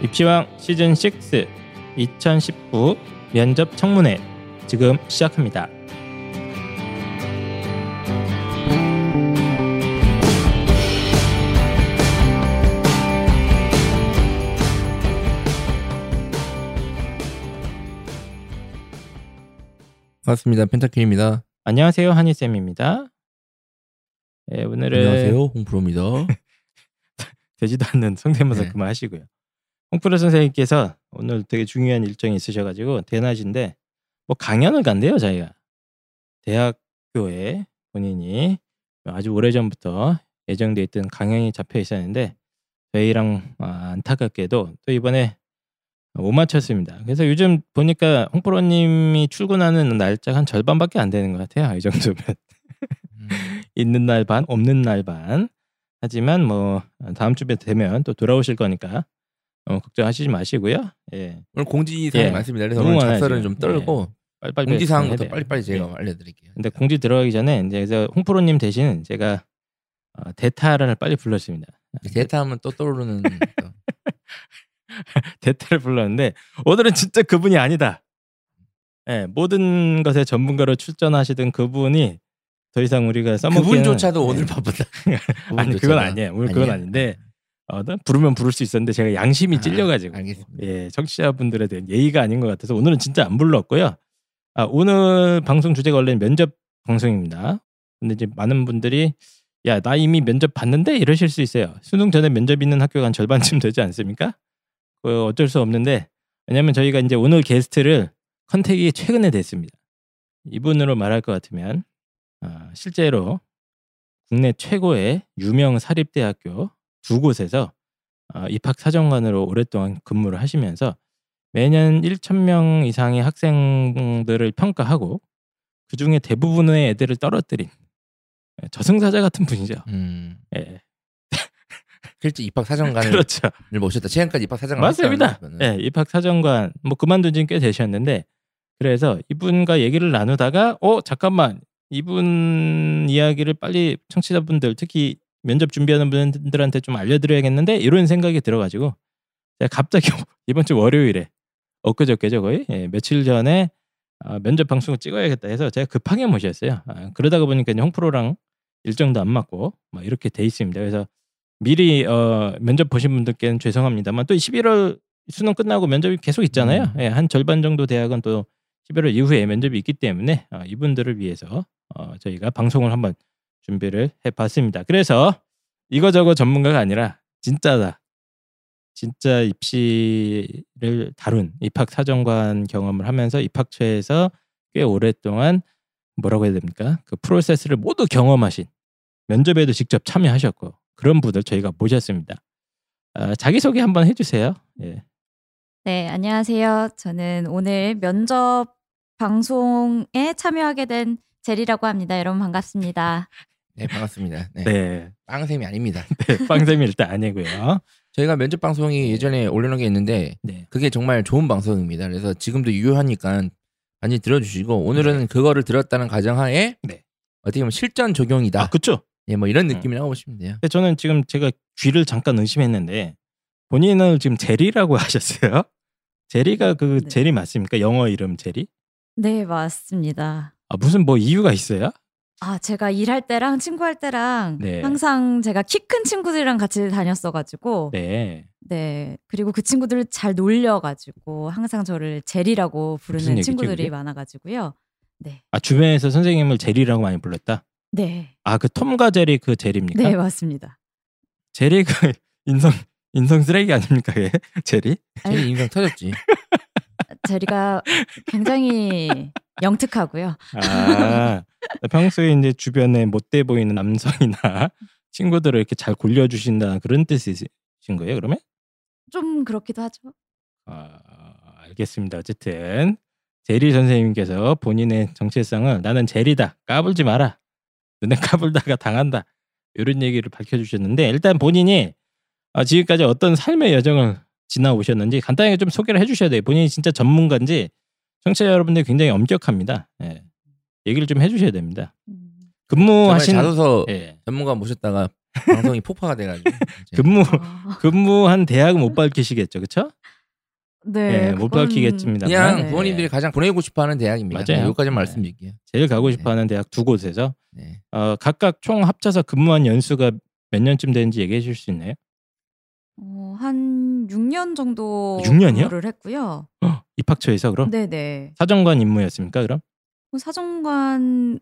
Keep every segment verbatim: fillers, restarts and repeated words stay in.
입시왕 시즌 육 이천십구 면접 청문회 지금 시작합니다. 반갑습니다. 펜타킴입니다. 안녕하세요. 한희쌤입니다. 네, 오늘은 안녕하세요. 홍프로입니다. 되지도 않는 성대모사 네. 그만하시고요. 홍프로 선생님께서 오늘 되게 중요한 일정이 있으셔가지고 대낮인데 뭐 강연을 간대요. 자기가 대학교에 본인이 아주 오래전부터 예정돼 있던 강연이 잡혀 있었는데 저희랑 안타깝게도 또 이번에 못 맞췄습니다. 그래서 요즘 보니까 홍프로님이 출근하는 날짜가 한 절반밖에 안 되는 것 같아요. 이 정도면 음. 있는 날 반, 없는 날 반. 하지만 뭐 다음 주에 되면 또 돌아오실 거니까 어, 걱정하시지 마시고요. 예. 오늘 공지사항이 예. 많습니다. 그래서 오늘 작사를 좀 떨고 예. 공지사항부터 빨리빨리 제가 예. 알려드릴게요. 근데 공지 들어가기 전에 이제 그래서 홍프로님 대신 제가 어, 대타를 빨리 불렀습니다. 대타하면 또 떠오르는. 또. 대타를 불렀는데 오늘은 진짜 그분이 아니다. 예, 모든 것에 전문가로 출전하시던 그분이 더 이상 우리가 써먹기는 그분조차도 오늘 바쁘다. 아니 그건 아니에요. 오늘 아니에요? 그건 아닌데 어, 부르면 부를 수 있었는데 제가 양심이 찔려가지고 아, 알겠습니다. 예, 청취자분들에 대한 예의가 아닌 것 같아서 오늘은 진짜 안 불렀고요. 아, 오늘 방송 주제가 원래 면접 방송입니다. 근데 이제 많은 분들이 야, 나 이미 면접 봤는데 이러실 수 있어요. 수능 전에 면접 있는 학교가 한 절반쯤 되지 않습니까? 그 어쩔 수 없는데 왜냐하면 저희가 이제 오늘 게스트를 컨택이 최근에 됐습니다. 이분으로 말할 것 같으면 어, 실제로 국내 최고의 유명 사립대학교 두 곳에서 어, 입학사정관으로 오랫동안 근무를 하시면서 매년 천 명 이상의 학생들을 평가하고 그 중에 대부분의 애들을 떨어뜨린 저승사자 같은 분이죠. 음. 예. 실제 입학사정관을 그렇죠. 모셨다. 최근까지 입학사정관 맞습니다. 예, 입학사정관 뭐 그만둔 지는 꽤 되셨는데 그래서 이분과 얘기를 나누다가 어 잠깐만 이분 이야기를 빨리 청취자분들 특히 면접 준비하는 분들한테 좀 알려드려야겠는데 이런 생각이 들어가지고 갑자기 이번 주 월요일에 엊그저께죠 거의 예, 며칠 전에 아, 면접 방송을 찍어야겠다 해서 제가 급하게 모셨어요. 아, 그러다가 보니까 이제 홍프로랑 일정도 안 맞고 막 이렇게 돼 있습니다. 그래서 미리 어, 면접 보신 분들께는 죄송합니다만 또 십일월 수능 끝나고 면접이 계속 있잖아요. 음. 예, 한 절반 정도 대학은 또 십일월 이후에 면접이 있기 때문에 어, 이분들을 위해서 어, 저희가 방송을 한번 준비를 해봤습니다. 그래서 이거저거 전문가가 아니라 진짜다. 진짜 입시를 다룬 입학사정관 경험을 하면서 입학처에서 꽤 오랫동안 뭐라고 해야 됩니까? 그 프로세스를 모두 경험하신 면접에도 직접 참여하셨고 그런 분들 저희가 모셨습니다. 어, 자기소개 한번 해주세요. 예. 네, 안녕하세요. 저는 오늘 면접 방송에 참여하게 된 제리라고 합니다. 여러분 반갑습니다. 네, 반갑습니다. 네, 네. 빵쌤이 아닙니다. 네, 빵쌤이 일단 아니고요. 저희가 면접 방송이 예전에 올려놓은 게 있는데 네. 그게 정말 좋은 방송입니다. 그래서 지금도 유효하니까 많이 들어주시고 오늘은 네. 그거를 들었다는 가정하에 네. 어떻게 보면 실전 적용이다. 아, 그렇죠. 예, 뭐 이런 느낌이라고 응. 보시면 돼요. 근데 저는 지금 제가 귀를 잠깐 의심했는데 본인을 지금 제리라고 하셨어요? 제리가 그 네. 제리 맞습니까? 영어 이름 제리? 네, 맞습니다. 아, 무슨 뭐 이유가 있어요? 아, 제가 일할 때랑 친구할 때랑 네. 항상 제가 키 큰 친구들이랑 같이 다녔어가지고 네. 네. 그리고 그 친구들을 잘 놀려가지고 항상 저를 제리라고 부르는 친구들이 그게? 많아가지고요. 네. 아, 주변에서 선생님을 제리라고 많이 불렀다? 네. 아, 그 톰과 제리 그 제리입니까? 네, 맞습니다. 제리가 인성 인성 쓰레기 아닙니까? 예? 제리? 제리 인성 터졌지. 제리가 굉장히 영특하고요. 아, 평소에 이제 주변에 못돼 보이는 남성이나 친구들을 이렇게 잘 골려주신다는 그런 뜻이신 거예요, 그러면? 좀 그렇기도 하죠. 아, 알겠습니다. 어쨌든 제리 선생님께서 본인의 정체성을 나는 제리다, 까불지 마라. 눈에 까불다가 당한다. 이런 얘기를 밝혀주셨는데 일단 본인이 지금까지 어떤 삶의 여정을 지나오셨는지 간단하게 좀 소개를 해주셔야 돼요. 본인이 진짜 전문가인지 청취자 여러분들이 굉장히 엄격합니다. 예. 얘기를 좀 해주셔야 됩니다. 근무하신 정말 자소서 예. 전문가 모셨다가 방송이 폭파가 돼가지고 근무 아... 근무한 대학은 못 밝히시겠죠, 그렇죠? 네, 네 못 그건... 밝히겠습니다. 그냥 네. 부모님들이 가장 보내고 싶어하는 대학입니다. 맞아요. 여기까지 네. 말씀드릴게요. 제일 가고 싶어하는 네. 대학 두 곳에서 네. 어, 각각 총 합쳐서 근무한 연수가 몇 년쯤 되는지 얘기해 주실 수 있나요? 어, 한 육 년 정도 근무를 했고요. 어, 입학처에서 그럼? 네네. 사정관 임무였습니까 그럼? 사정관으로도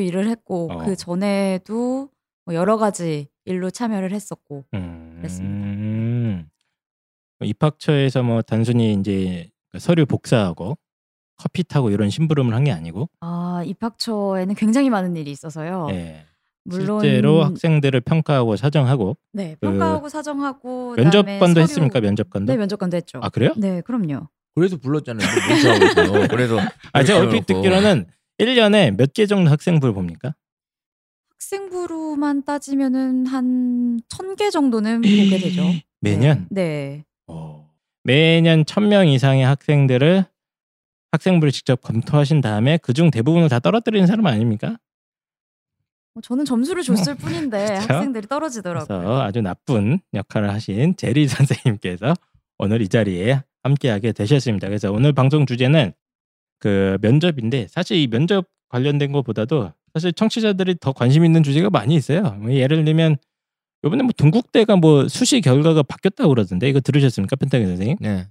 일을 했고 어. 그 전에도 여러 가지 일로 참여를 했었고 음... 그랬습니다. 입학처에서 뭐 단순히 이제 서류 복사하고 커피 타고 이런 심부름을 한 게 아니고 아 입학처에는 굉장히 많은 일이 있어서요. 네. 물론 실제로 학생들을 평가하고 사정하고 네 평가하고 그 사정하고 면접관도 서류... 했습니까 면접관도? 네 면접관도 했죠. 아 그래요? 네 그럼요. 그래도 불렀잖아요. 면접관도. 그래도 아 제가 얼핏 듣기로는 일 년에 몇 개 정도 학생부를 봅니까? 학생부로만 따지면은 한 천 개 정도는 보게 되죠. 매년? 네. 오. 매년 천 명 이상의 학생들을 학생부를 직접 검토하신 다음에 그중 대부분을 다 떨어뜨리는 사람 아닙니까? 저는 점수를 줬을 뿐인데 그렇죠? 학생들이 떨어지더라고요. 그래서 아주 나쁜 역할을 하신 제리 선생님께서 오늘 이 자리에 함께하게 되셨습니다. 그래서 오늘 방송 주제는 그 면접인데 사실 이 면접 관련된 것보다도 사실 청취자들이 더 관심 있는 주제가 많이 있어요. 예를 들면 이번에 뭐 동국대가 뭐 수시 결과가 바뀌었다고 그러던데 이거 들으셨습니까? 펜타기 선생님? 네.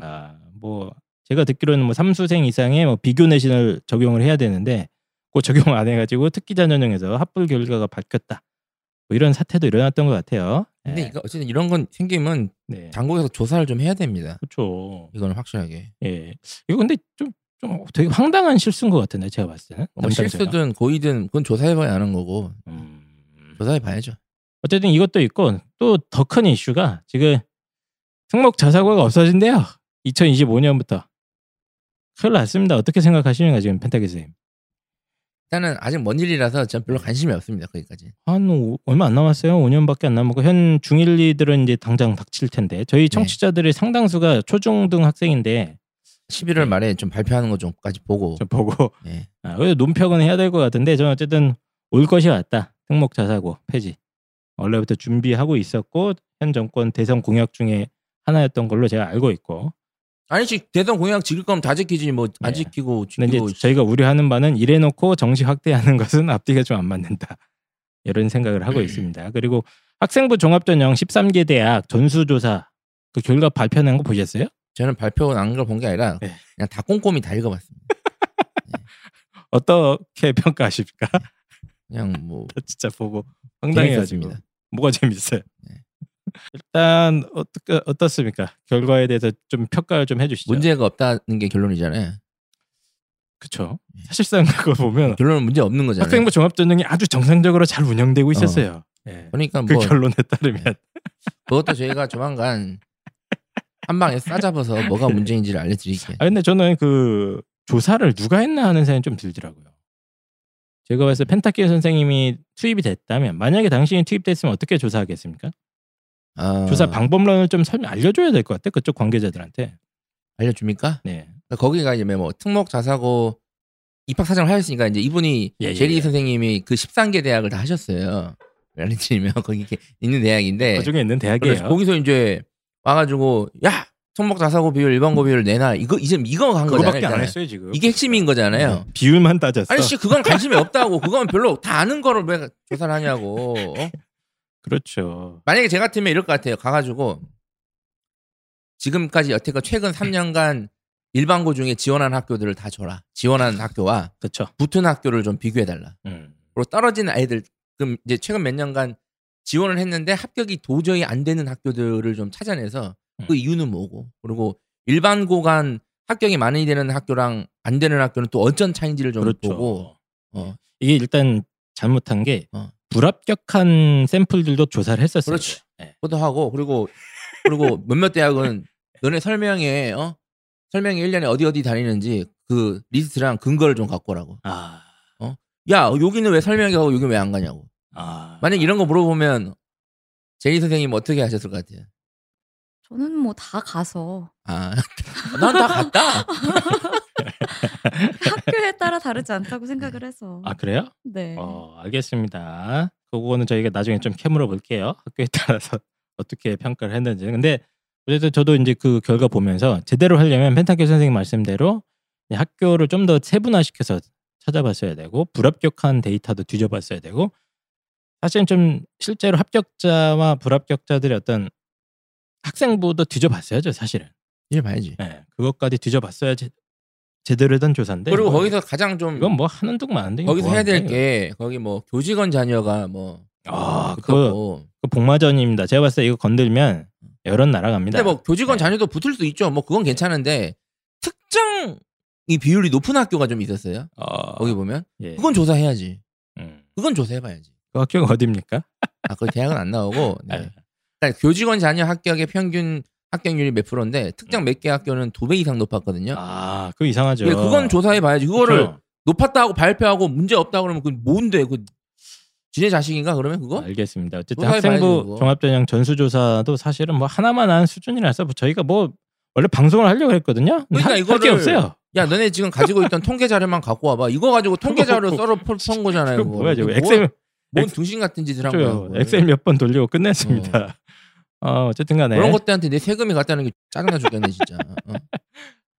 아, 뭐 제가 듣기로는 뭐 삼수생 이상의 뭐 비교 내신을 적용을 해야 되는데 그 적용 안 해가지고 특기자 전형에서 합불 결과가 바뀌었다. 뭐 이런 사태도 일어났던 것 같아요. 네. 근데 이거 어쨌든 이런 건 생기면 네. 당국에서 조사를 좀 해야 됩니다. 그렇죠. 이거는 확실하게. 예. 이거 근데 좀 좀 되게 황당한 실수인 것 같은데 제가 봤을 때는. 뭐 실수든 고의든 그건 조사해봐야 하는 거고. 음... 조사해봐야죠. 어쨌든 이것도 있고 또 더 큰 이슈가 지금 특목 자사고가 없어진대요. 이천이십오 년부터. 큰일 났습니다. 어떻게 생각하시는가 지금 펜타기 선생님. 일단은 아직 먼 일이라서 전 별로 관심이 없습니다. 거기까지. 한 오, 얼마 안 남았어요. 오 년밖에 안 남았고 현 중일 이들은 이제 당장 닥칠 텐데 저희 청취자들의 네. 상당수가 초중등 학생인데 십일월 말에 좀 발표하는 거 좀까지 보고 좀 보고 네. 아, 논평은 해야 될 것 같은데 저는 어쨌든 올 것이 왔다. 특목 자사고 폐지. 원래부터 준비하고 있었고 현 정권 대선 공약 중에 하나였던 걸로 제가 알고 있고 아니지 대선 공약 지킬 거면 다 지키지 뭐 안 네. 지키고 지키고 이제 저희가 우려하는 바는 이래놓고 정시 확대하는 것은 앞뒤가 좀 안 맞는다 이런 생각을 하고 있습니다. 그리고 학생부 종합전형 십삼 개 대학 전수조사 그 결과 발표한 거 보셨어요? 저는 발표 난 걸 본 게 아니라 네. 그냥 다 꼼꼼히 다 읽어봤습니다. 네. 어떻게 평가하십니까? 그냥 뭐 진짜 보고 황당해가지고 뭐가 재밌어요? 네. 일단 어떻게 어떻습니까? 결과에 대해서 좀 평가를 좀 해주시죠. 문제가 없다는 게 결론이잖아요. 그렇죠. 사실상 그거 보면 결론은 문제 없는 거잖아요. 학생부 종합전형이 아주 정상적으로 잘 운영되고 있었어요. 어. 네. 그러니까 그 뭐, 결론에 따르면 네. 그것도 저희가 조만간 한 방에 싸잡아서 뭐가 문제인지를 알려드릴게요. 아 근데 저는 그 조사를 누가 했나 하는 생각이 좀 들더라고요. 제가 봤을 때 펜타키 선생님이 투입이 됐다면 만약에 당신이 투입됐으면 어떻게 조사하겠습니까? 아... 조사 방법론을 좀 설명 알려줘야 될 것 같아. 그쪽 관계자들한테 알려줍니까? 네. 거기가 이제 뭐 특목 자사고 입학 사정을 하셨으니까 이제 이분이 예, 제리 예. 선생님이 그 십삼 개 대학을 다 하셨어요. 알려드리면 거기 있는 대학인데 그중에 있는 대학이에요. 거기서 이제 와가지고 야 특목 자사고 비율 일반고 비율 내놔 이거 이제 이거 한 거잖아요. 그거밖에 안 했어요 지금. 이게 핵심인 거잖아요. 네, 비율만 따졌어. 아니 씨 그건 관심이 없다고. 그건 별로 다 아는 거를 왜 조사를 하냐고. 어? 그렇죠. 만약에 제 같으면 이럴 것 같아요. 가가지고 지금까지 여태껏 최근 삼 년간 일반고 중에 지원한 학교들을 다 줘라. 지원한 학교와 그렇죠. 붙은 학교를 좀 비교해달라. 음. 그리고 떨어진 아이들 그럼 이제 최근 몇 년간 지원을 했는데 합격이 도저히 안 되는 학교들을 좀 찾아내서 그 이유는 뭐고 그리고 일반고 간 합격이 많이 되는 학교랑 안 되는 학교는 또 어쩐 차이인지를 좀 그렇죠. 보고 어. 이게 일단 잘못한 게 어. 불합격한 샘플들도 조사를 했었어요. 그렇지. 네. 그것도 하고 그리고 그리고 몇몇 대학은 너네 설명에 어? 설명에 일 년에 어디 어디 다니는지 그 리스트랑 근거를 좀 갖고 오라고. 아. 어? 야 여기는 왜 설명에 가고 여기는 왜 안 가냐고. 아. 만약 이런 거 물어보면 제리 선생님 어떻게 하셨을 것 같아요? 저는 뭐 다 가서. 아, 난 다 갔다. 학교에 따라 다르지 않다고 생각을 해서. 아 그래요? 네. 어, 알겠습니다. 그거는 저희가 나중에 좀 캐물어 볼게요. 학교에 따라서 어떻게 평가를 했는지. 근데 어쨌든 저도 이제 그 결과 보면서 제대로 하려면 펜타교 선생님 말씀대로 학교를 좀 더 세분화시켜서 찾아봤어야 되고 불합격한 데이터도 뒤져봤어야 되고 사실은 좀 실제로 합격자와 불합격자들의 어떤 학생부도 뒤져봤어야죠 사실은. 예, 봐야지. 네, 그것까지 뒤져봤어야 제, 제대로 된 조사인데. 그리고 뭐, 거기서 가장 좀 이건 뭐 하는 둥 많은데 거기서 뭐 해야 될 게 거기 뭐 교직원 자녀가 뭐 아, 그거 그 복마전입니다. 제가 봤을 때 이거 건들면 여론 날아갑니다. 근데 뭐 교직원 네. 자녀도 붙을 수 있죠. 뭐 그건 괜찮은데 특정 이 비율이 높은 학교가 좀 있었어요. 어... 거기 보면 예. 그건 조사해야지. 음. 그건 조사해봐야지. 그 학교가 어디입니까? 아, 그 대학은 안 나오고. 네. 그러니까 교직원 자녀 합격의 평균 합격률이 몇 프로인데 특정 몇 개 학교는 두 배 이상 높았거든요. 아, 그거 이상하죠. 네, 그건 조사해봐야지. 그거를 그쵸? 높았다고 발표하고 문제 없다고 그러면 그건 뭔데? 그 지네 자식인가 그러면 그거? 알겠습니다. 어쨌든 학생부 종합전형 전수조사도 사실은 뭐 하나만 한 수준이라서 저희가 뭐 원래 방송을 하려고 했거든요. 그러니까 할, 이거를 할 게 없어요. 야 너네 지금 가지고 있던 통계 자료만 갖고 와봐. 이거 가지고 통계 자료 썰어 푼 거잖아요. 이거. 뭐야 저거? 엑셀 뭔 등신 같은 짓을 한 거예요. 엑셀 몇 번 돌리고 끝냈습니다. 어. 어, 어쨌든간에 그런 것들한테 내 세금이 갔다는 게 짜증나 죽겠네 진짜. 어.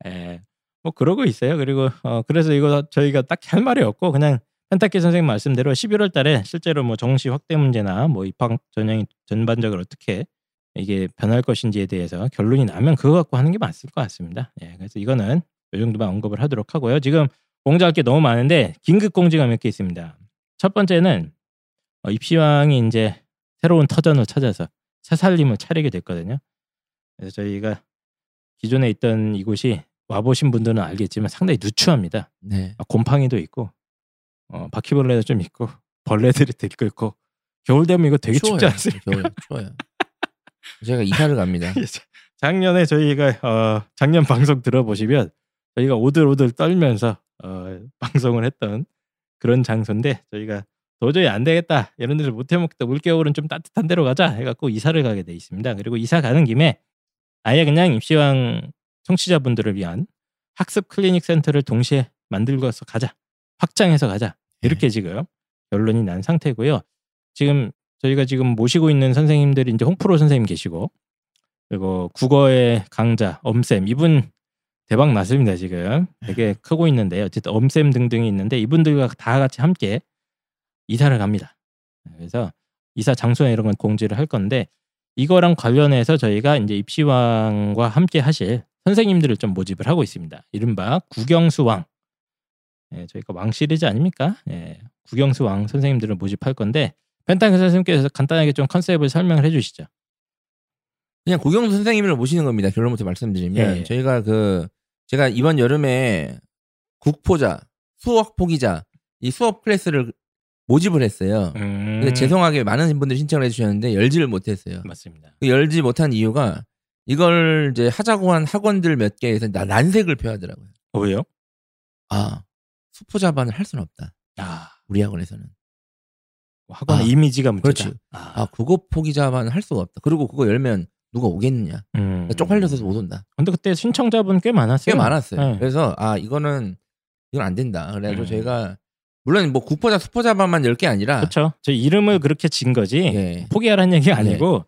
에, 뭐 그러고 있어요. 그리고 어, 그래서 이거 저희가 딱히 할 말이 없고 그냥 펜타키 선생님 말씀대로 십일월 달에 실제로 뭐 정시 확대 문제나 뭐 입학 전형이 전반적으로 어떻게 이게 변할 것인지에 대해서 결론이 나면 그거 갖고 하는 게 맞을 것 같습니다. 예, 그래서 이거는 이 정도만 언급을 하도록 하고요. 지금 공지할 게 너무 많은데 긴급 공지가 몇 개 있습니다. 첫 번째는 어, 입시왕이 이제 새로운 터전을 찾아서 새살림을 차리게 됐거든요. 그래서 저희가 기존에 있던 이곳이 와보신 분들은 알겠지만 상당히 누추합니다. 네. 어, 곰팡이도 있고 어, 바퀴벌레도 좀 있고 벌레들이 들고 있고 겨울 되면 이거 되게 추워요. 춥지 않습니까? 겨울 추워요. 제가 이사를 갑니다. 작년에 저희가 어, 작년 방송 들어보시면 저희가 오들오들 떨면서 어, 방송을 했던 그런 장소인데 저희가 도저히 안 되겠다 이런 데를 못 해먹겠다 올겨울은 좀 따뜻한 데로 가자 해갖고 이사를 가게 돼 있습니다. 그리고 이사 가는 김에 아예 그냥 입시왕 청취자분들을 위한 학습 클리닉 센터를 동시에 만들고서 가자 확장해서 가자 이렇게 지금 결론이 난 상태고요. 지금 저희가 지금 모시고 있는 선생님들이 이제 홍프로 선생님 계시고 그리고 국어의 강자 엄쌤 이분 대박 났습니다. 지금 되게 크고 있는데 어쨌든 엄쌤 등등이 있는데 이분들과 다 같이 함께 이사를 갑니다. 그래서 이사 장소나 이런 건 공지를 할 건데 이거랑 관련해서 저희가 이제 입시왕과 함께 하실 선생님들을 좀 모집을 하고 있습니다. 이른바 국영수왕 예, 저희가 왕 시리즈 아닙니까? 예, 국영수 왕 선생님들을 모집할 건데 펜타교 선생님께서 간단하게 좀 컨셉을 설명을 해주시죠. 그냥 국영수 선생님을 모시는 겁니다. 결론부터 말씀드리면 예, 예. 저희가 그 제가 이번 여름에 국포자, 수학 포기자 이 수업 클래스를 모집을 했어요. 음... 근데 죄송하게 많은 분들이 신청을 해주셨는데 열지를 못했어요. 맞습니다. 그 열지 못한 이유가 이걸 이제 하자고 한 학원들 몇 개에서 난색을 표하더라고요. 어, 왜요? 아 수포자반을 할 수는 없다. 아. 우리 학원에서는. 학원 아, 이미지가 문제다. 그렇지. 아, 아 그거 포기자반을 할 수가 없다. 그리고 그거 열면 누가 오겠느냐. 음. 그러니까 쪽팔려서 못 온다. 근데 그때 신청자분 꽤 많았어요. 꽤 많았어요. 네. 그래서 아 이거는 이건 안 된다. 그래가지고 음. 저희가 물론 뭐 국포자 수포자반만 열 개 아니라 그렇죠. 저 이름을 그렇게 진 거지 네. 포기하라는 얘기가 아니고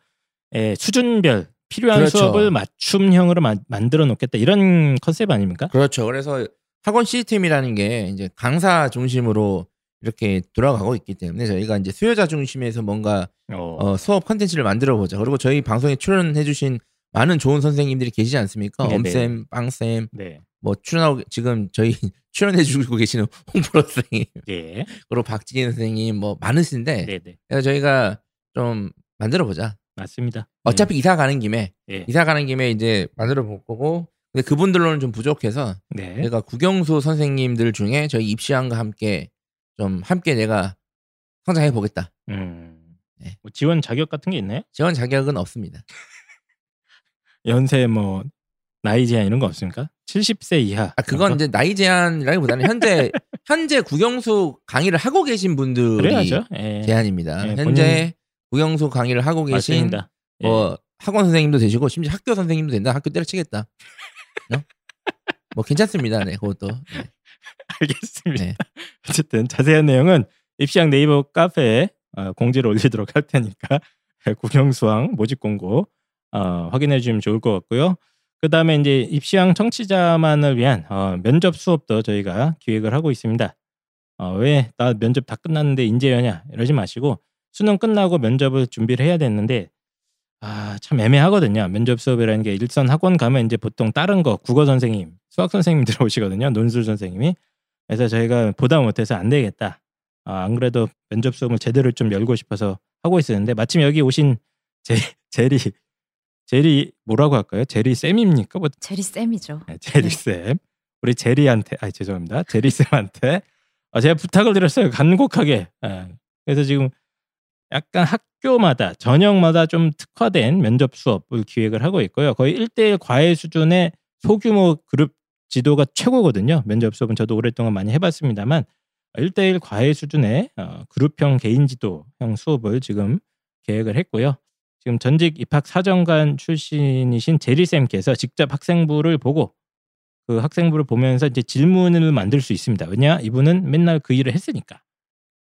네. 예, 수준별 필요한 그렇죠. 수업을 맞춤형으로 마, 만들어 놓겠다. 이런 컨셉 아닙니까? 그렇죠. 그래서 학원 시스템이라는 게 이제 강사 중심으로 이렇게 돌아가고 있기 때문에 저희가 이제 수요자 중심에서 뭔가 어, 수업 컨텐츠를 만들어 보자. 그리고 저희 방송에 출연해주신 많은 좋은 선생님들이 계시지 않습니까? 네네. 엄쌤, 빵쌤, 네. 뭐 출연하고 지금 저희 출연해주고 계시는 홍프로 선생님, 네. 그리고 박지인 선생님 뭐 많으신데 네네. 그래서 저희가 좀 만들어 보자. 맞습니다. 어차피 네. 이사 가는 김에 네. 이사 가는 김에 이제 만들어 볼 거고. 근데 그분들로는 좀 부족해서 네. 내가 국영수 선생님들 중에 저희 입시왕과 함께 좀 함께 내가 성장해 보겠다. 음. 네. 뭐 지원 자격 같은 게 있나요? 지원 자격은 없습니다. 연세 뭐 나이 제한 이런 거 없습니까? 칠십 세 이하. 아 그건 이제 나이 제한이라기보다는 현재 현재 국영수 강의를 하고 계신 분들이 예. 제한입니다. 예, 현재 본인... 국영수 강의를 하고 계신 예. 뭐 학원 선생님도 되시고 심지어 학교 선생님도 된다. 학교 때려치겠다. 어? 뭐 괜찮습니다. 네, 그것도. 네. 알겠습니다. 네. 어쨌든 자세한 내용은 입시왕 네이버 카페에 공지를 올리도록 할 테니까 국영수왕 모집 공고 어, 확인해 주시면 좋을 것 같고요. 그 다음에 이제 입시왕 청취자만을 위한 어, 면접 수업도 저희가 기획을 하고 있습니다. 어, 왜 나 면접 다 끝났는데 인재여냐 이러지 마시고 수능 끝나고 면접을 준비를 해야 되는데 아, 참 애매하거든요. 면접 수업이라는 게 일선 학원 가면 이제 보통 다른 거 국어 선생님, 수학 선생님 들어오시거든요. 논술 선생님이. 그래서 저희가 보다 못해서 안 되겠다. 아, 안 그래도 면접 수업을 제대로 좀 열고 싶어서 하고 있었는데 마침 여기 오신 제, 제리 제리 뭐라고 할까요? 제리 쌤입니까? 뭐, 제리 쌤이죠. 네, 제리 네. 쌤. 우리 제리한테, 아 죄송합니다. 제리 쌤한테 아, 제가 부탁을 드렸어요. 간곡하게. 아, 그래서 지금 약간 학교마다 전형마다 좀 특화된 면접 수업을 기획을 하고 있고요. 거의 일대일 과외 수준의 소규모 그룹 지도가 최고거든요. 면접 수업은 저도 오랫동안 많이 해봤습니다만 일대일 과외 수준의 어, 그룹형 개인 지도형 수업을 지금 계획을 했고요. 지금 전직 입학사정관 출신이신 제리쌤께서 직접 학생부를 보고 그 학생부를 보면서 이제 질문을 만들 수 있습니다. 왜냐? 이분은 맨날 그 일을 했으니까.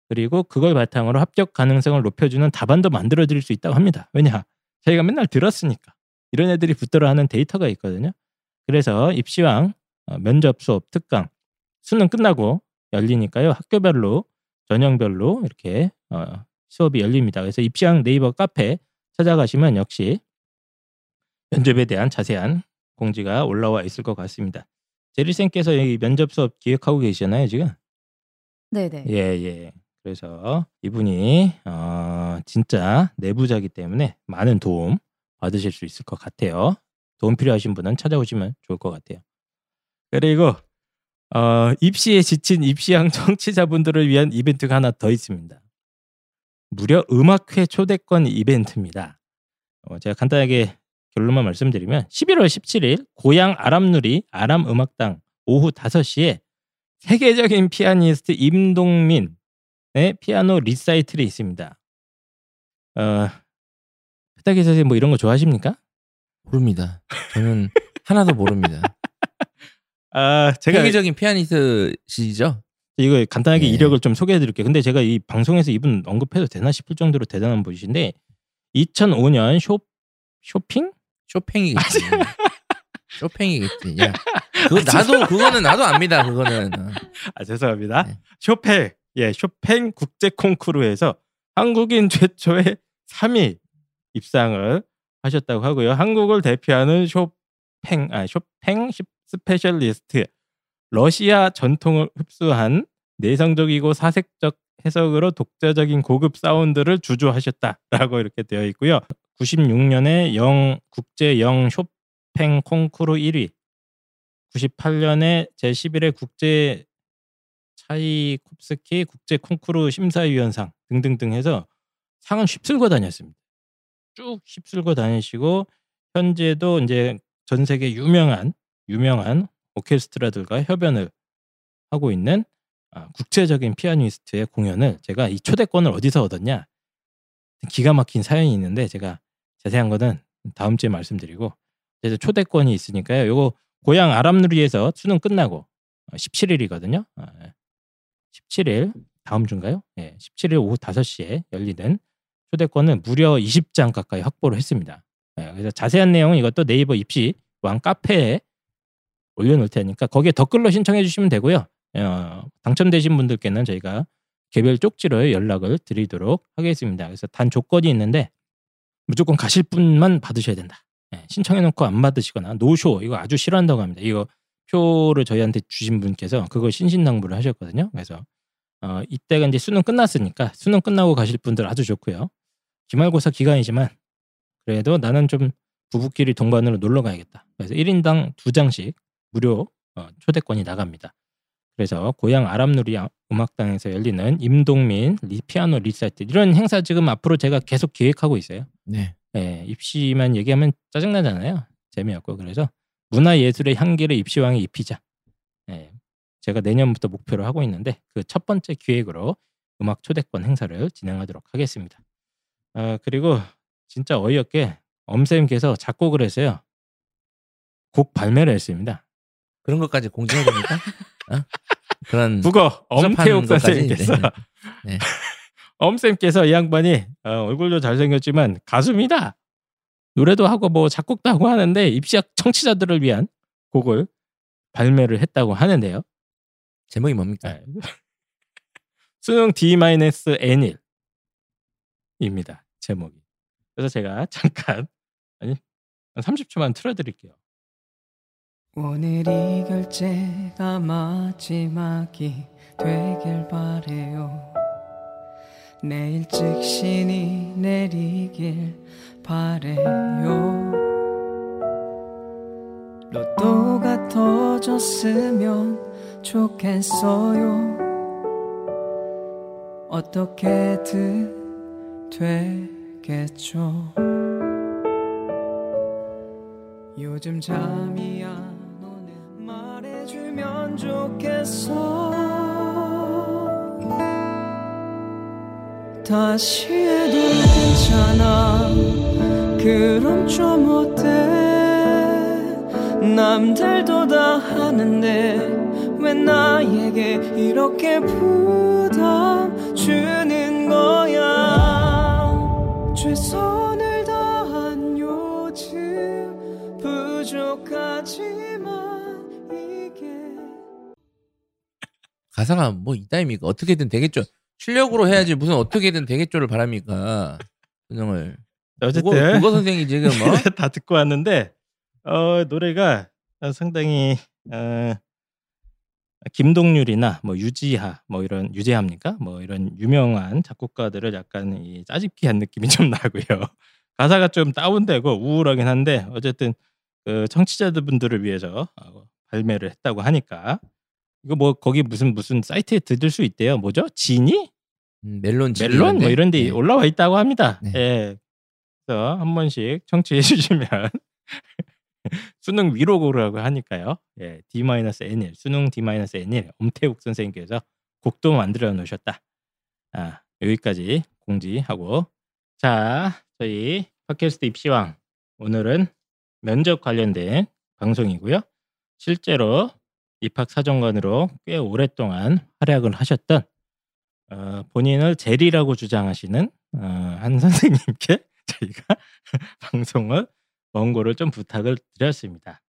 그리고 그걸 바탕으로 합격 가능성을 높여주는 답안도 만들어드릴 수 있다고 합니다. 왜냐? 저희가 맨날 들었으니까. 이런 애들이 붙들어 하는 데이터가 있거든요. 그래서 입시왕 면접 수업 특강 수능 끝나고 열리니까요. 학교별로 전형별로 이렇게 어, 수업이 열립니다. 그래서 입시왕 네이버 카페 찾아가시면 역시 면접에 대한 자세한 공지가 올라와 있을 것 같습니다. 제리쌤께서 여기 면접 수업 기획하고 계시잖아요, 지금? 네네. 예, 예. 그래서 이분이 어, 진짜 내부자이기 때문에 많은 도움 받으실 수 있을 것 같아요. 도움 필요하신 분은 찾아오시면 좋을 것 같아요. 그리고 어, 입시에 지친 입시왕 청취자분들을 위한 이벤트가 하나 더 있습니다. 무려 음악회 초대권 이벤트입니다. 어, 제가 간단하게 결론만 말씀드리면 십일월 십칠일 고향 아람누리 아람음악당 오후 다섯 시에 세계적인 피아니스트 임동민의 피아노 리사이틀이 있습니다. 어, 페타기 선생님 뭐 이런 거 좋아하십니까? 모릅니다. 저는 하나도 모릅니다. 아, 제가 세계적인 피아니스트시죠? 이거 간단하게 네. 이력을 좀 소개해드릴게요. 근데 제가 이 방송에서 이분 언급해도 되나 싶을 정도로 대단한 분이신데 이천오년 쇼 쇼핑? 쇼팽이겠지. 쇼팽이겠지. 야, 그거 나도 그거는 나도 압니다. 그거는. 아 죄송합니다. 네. 쇼팽 예 쇼팽 국제 콩쿠르에서 한국인 최초의 삼위 입상을 하셨다고 하고요. 한국을 대표하는 쇼팽 아 쇼팽 스페셜리스트. 러시아 전통을 흡수한 내성적이고 사색적 해석으로 독자적인 고급 사운드를 주조하셨다라고 이렇게 되어 있고요. 구십육년에 영 국제 영 쇼팽 콩쿠르 일위, 구십팔년에 제십일회 국제 차이콥스키 국제 콩쿠르 심사위원상 등등등 해서 상은 휩쓸고 다녔습니다. 쭉 휩쓸고 다니시고 현재도 이제 전 세계 유명한 유명한 오케스트라들과 협연을 하고 있는 아, 국제적인 피아니스트의 공연을 제가 이 초대권을 어디서 얻었냐 기가 막힌 사연이 있는데 제가 자세한 거는 다음 주에 말씀드리고 그래서 초대권이 있으니까요. 요거 고향 아람누리에서 수능 끝나고 십칠일이거든요. 아, 십칠일 다음 주인가요? 네, 십칠일 오후 다섯 시에 열리는 초대권은 무려 이십 장 가까이 확보를 했습니다. 네, 그래서 자세한 내용은 이것도 네이버 입시왕 카페에 올려놓을 테니까 거기에 댓글로 신청해 주시면 되고요. 어, 당첨되신 분들께는 저희가 개별 쪽지로 연락을 드리도록 하겠습니다. 그래서 단 조건이 있는데 무조건 가실 분만 받으셔야 된다. 예, 신청해놓고 안 받으시거나 노쇼 이거 아주 싫어한다고 합니다. 이거 표를 저희한테 주신 분께서 그걸 신신당부를 하셨거든요. 그래서 어, 이때가 이제 수능 끝났으니까 수능 끝나고 가실 분들 아주 좋고요. 기말고사 기간이지만 그래도 나는 좀 부부끼리 동반으로 놀러 가야겠다. 그래서 일인당 두 장씩 무료 초대권이 나갑니다. 그래서 고향 아람누리 음악당에서 열리는 임동민 리, 피아노 리사이틀 이런 행사 지금 앞으로 제가 계속 기획하고 있어요. 네. 예, 입시만 얘기하면 짜증나잖아요. 재미없고 그래서 문화예술의 향기를 입시왕에 입히자. 예, 제가 내년부터 목표를 하고 있는데 그 첫 번째 기획으로 음악 초대권 행사를 진행하도록 하겠습니다. 아, 그리고 진짜 어이없게 엄쌤께서 작곡을 했어요. 곡 발매를 했습니다. 그런 것까지 공정해 줍니까? 어? 그런 북어 엄태욱 선생님께서 네. 네. 엄쌤께서 이 양반이 어, 얼굴도 잘생겼지만 가수입니다. 노래도 하고 뭐 작곡도 하고 하는데 입시학 청취자들을 위한 곡을 발매를 했다고 하는데요. 제목이 뭡니까? 수능 디 마이너스 엔 일입니다. 제목이. 그래서 제가 잠깐 아니 한 삼십 초만 틀어드릴게요. 오늘이 결제가 마지막이 되길 바래요. 내일 즉신이 내리길 바래요. 로또가 터졌으면 좋겠어요. 어떻게든 되겠죠. 요즘 잠이 안 오네. 말해주면 좋겠어. 다시 해도 괜찮아. 그럼 좀 어때? 남들도 다 하는데 왜 나에게 이렇게 부담 주는 거야? 최선을 다한 요즘 부족하지만 이게 가사가 뭐 이따입니까? 어떻게든 되겠죠. 실력으로 해야지 무슨 어떻게든 되겠죠를 바랍니까? 선생을 어쨌든 국어 선생이 지금 뭐 다 듣고 왔는데 어, 노래가 상당히 어, 김동률이나 뭐 유지하 뭐 이런 유재하입니까? 뭐 이런 유명한 작곡가들을 약간 이 짜집기한 느낌이 좀 나고요. 가사가 좀 다운되고 우울하긴 한데 어쨌든 그 청취자분들을 위해서 발매를 했다고 하니까. 이거 뭐 거기 무슨 무슨 사이트에 들을 수 있대요. 뭐죠? 지니? 음, 멜론 지니 멜론 뭐 이런 데 네. 올라와 있다고 합니다. 네. 예. 그래서 한 번씩 청취해 주시면 수능 위로고라고 하니까요. 예. 디 마이너스 엔 일 수능 디 마이너스 엔 일 엄태욱 선생님께서 곡도 만들어 놓으셨다. 아, 여기까지 공지하고 자, 저희 팟캐스트 입시왕 오늘은 면접 관련된 방송이고요. 실제로 입학사정관으로 꽤 오랫동안 활약을 하셨던 어, 본인을 제리라고 주장하시는 어, 한 선생님께 저희가 방송을 원고를 좀 부탁을 드렸습니다.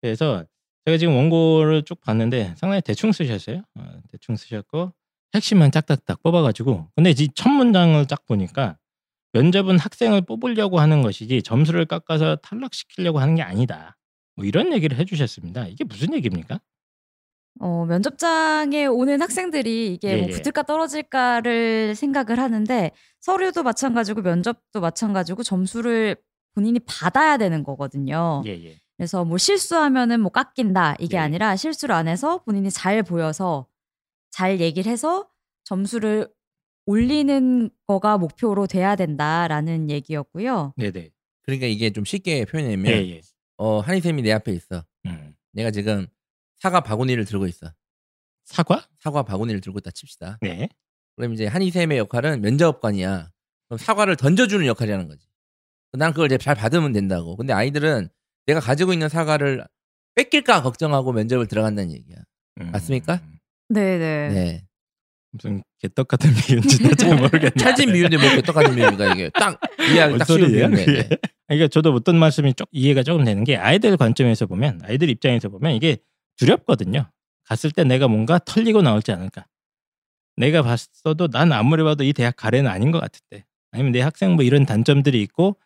그래서 제가 지금 원고를 쭉 봤는데 상당히 대충 쓰셨어요. 어, 대충 쓰셨고 핵심만 짝딱딱 뽑아가지고 근데 이 첫 문장을 딱 보니까 면접은 학생을 뽑으려고 하는 것이지 점수를 깎아서 탈락시키려고 하는 게 아니다. 뭐 이런 얘기를 해주셨습니다. 이게 무슨 얘기입니까? 어, 면접장에 오는 학생들이 이게 예, 뭐 붙을까 떨어질까를 생각을 하는데 서류도 마찬가지고 면접도 마찬가지고 점수를 본인이 받아야 되는 거거든요. 예, 예. 그래서 뭐 실수하면은 뭐 깎인다 이게 예. 아니라 실수를 안 해서 본인이 잘 보여서 잘 얘기를 해서 점수를 올리는 거가 목표로 돼야 된다라는 얘기였고요. 네, 네. 그러니까 이게 좀 쉽게 표현하면 예, 예. 어, 한이쌤이 내 앞에 있어. 음. 내가 지금 사과 바구니를 들고 있어. 사과? 사과 바구니를 들고 있다 칩시다. 네. 그럼 이제 한이쌤의 역할은 면접관이야. 그럼 사과를 던져주는 역할이라는 거지. 난 그걸 이제 잘 받으면 된다고. 근데 아이들은 내가 가지고 있는 사과를 뺏길까 걱정하고 면접을 들어간다는 얘기야. 음. 맞습니까? 네네. 네. 무슨 개떡 같은 비유인지도 잘 모르겠네. 찰진 비유인데 뭐 개떡 같은 비유인가 이게. 딱 이해하기 딱 쉬운 비유인데. 그러니까 저도 어떤 말씀이 좀 이해가 조금 되는 게 아이들 관점에서 보면 아이들 입장에서 보면 이게 두렵거든요. 갔을 때 내가 뭔가 털리고 나올지 않을까. 내가 봤어도 난 아무리 봐도 이 대학 가래는 아닌 것 같을 때 아니면 내 학생 뭐 이런 단점들이 있고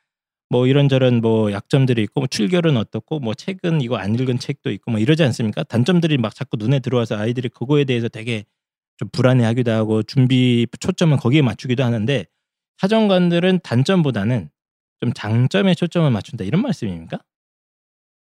뭐 이런저런 뭐 약점들이 있고 뭐 출결은 어떻고 뭐 책은 이거 안 읽은 책도 있고 뭐 이러지 않습니까? 단점들이 막 자꾸 눈에 들어와서 아이들이 그거에 대해서 되게 좀 불안해하기도 하고 준비 초점을 거기에 맞추기도 하는데 사정관들은 단점보다는 좀 장점에 초점을 맞춘다 이런 말씀입니까?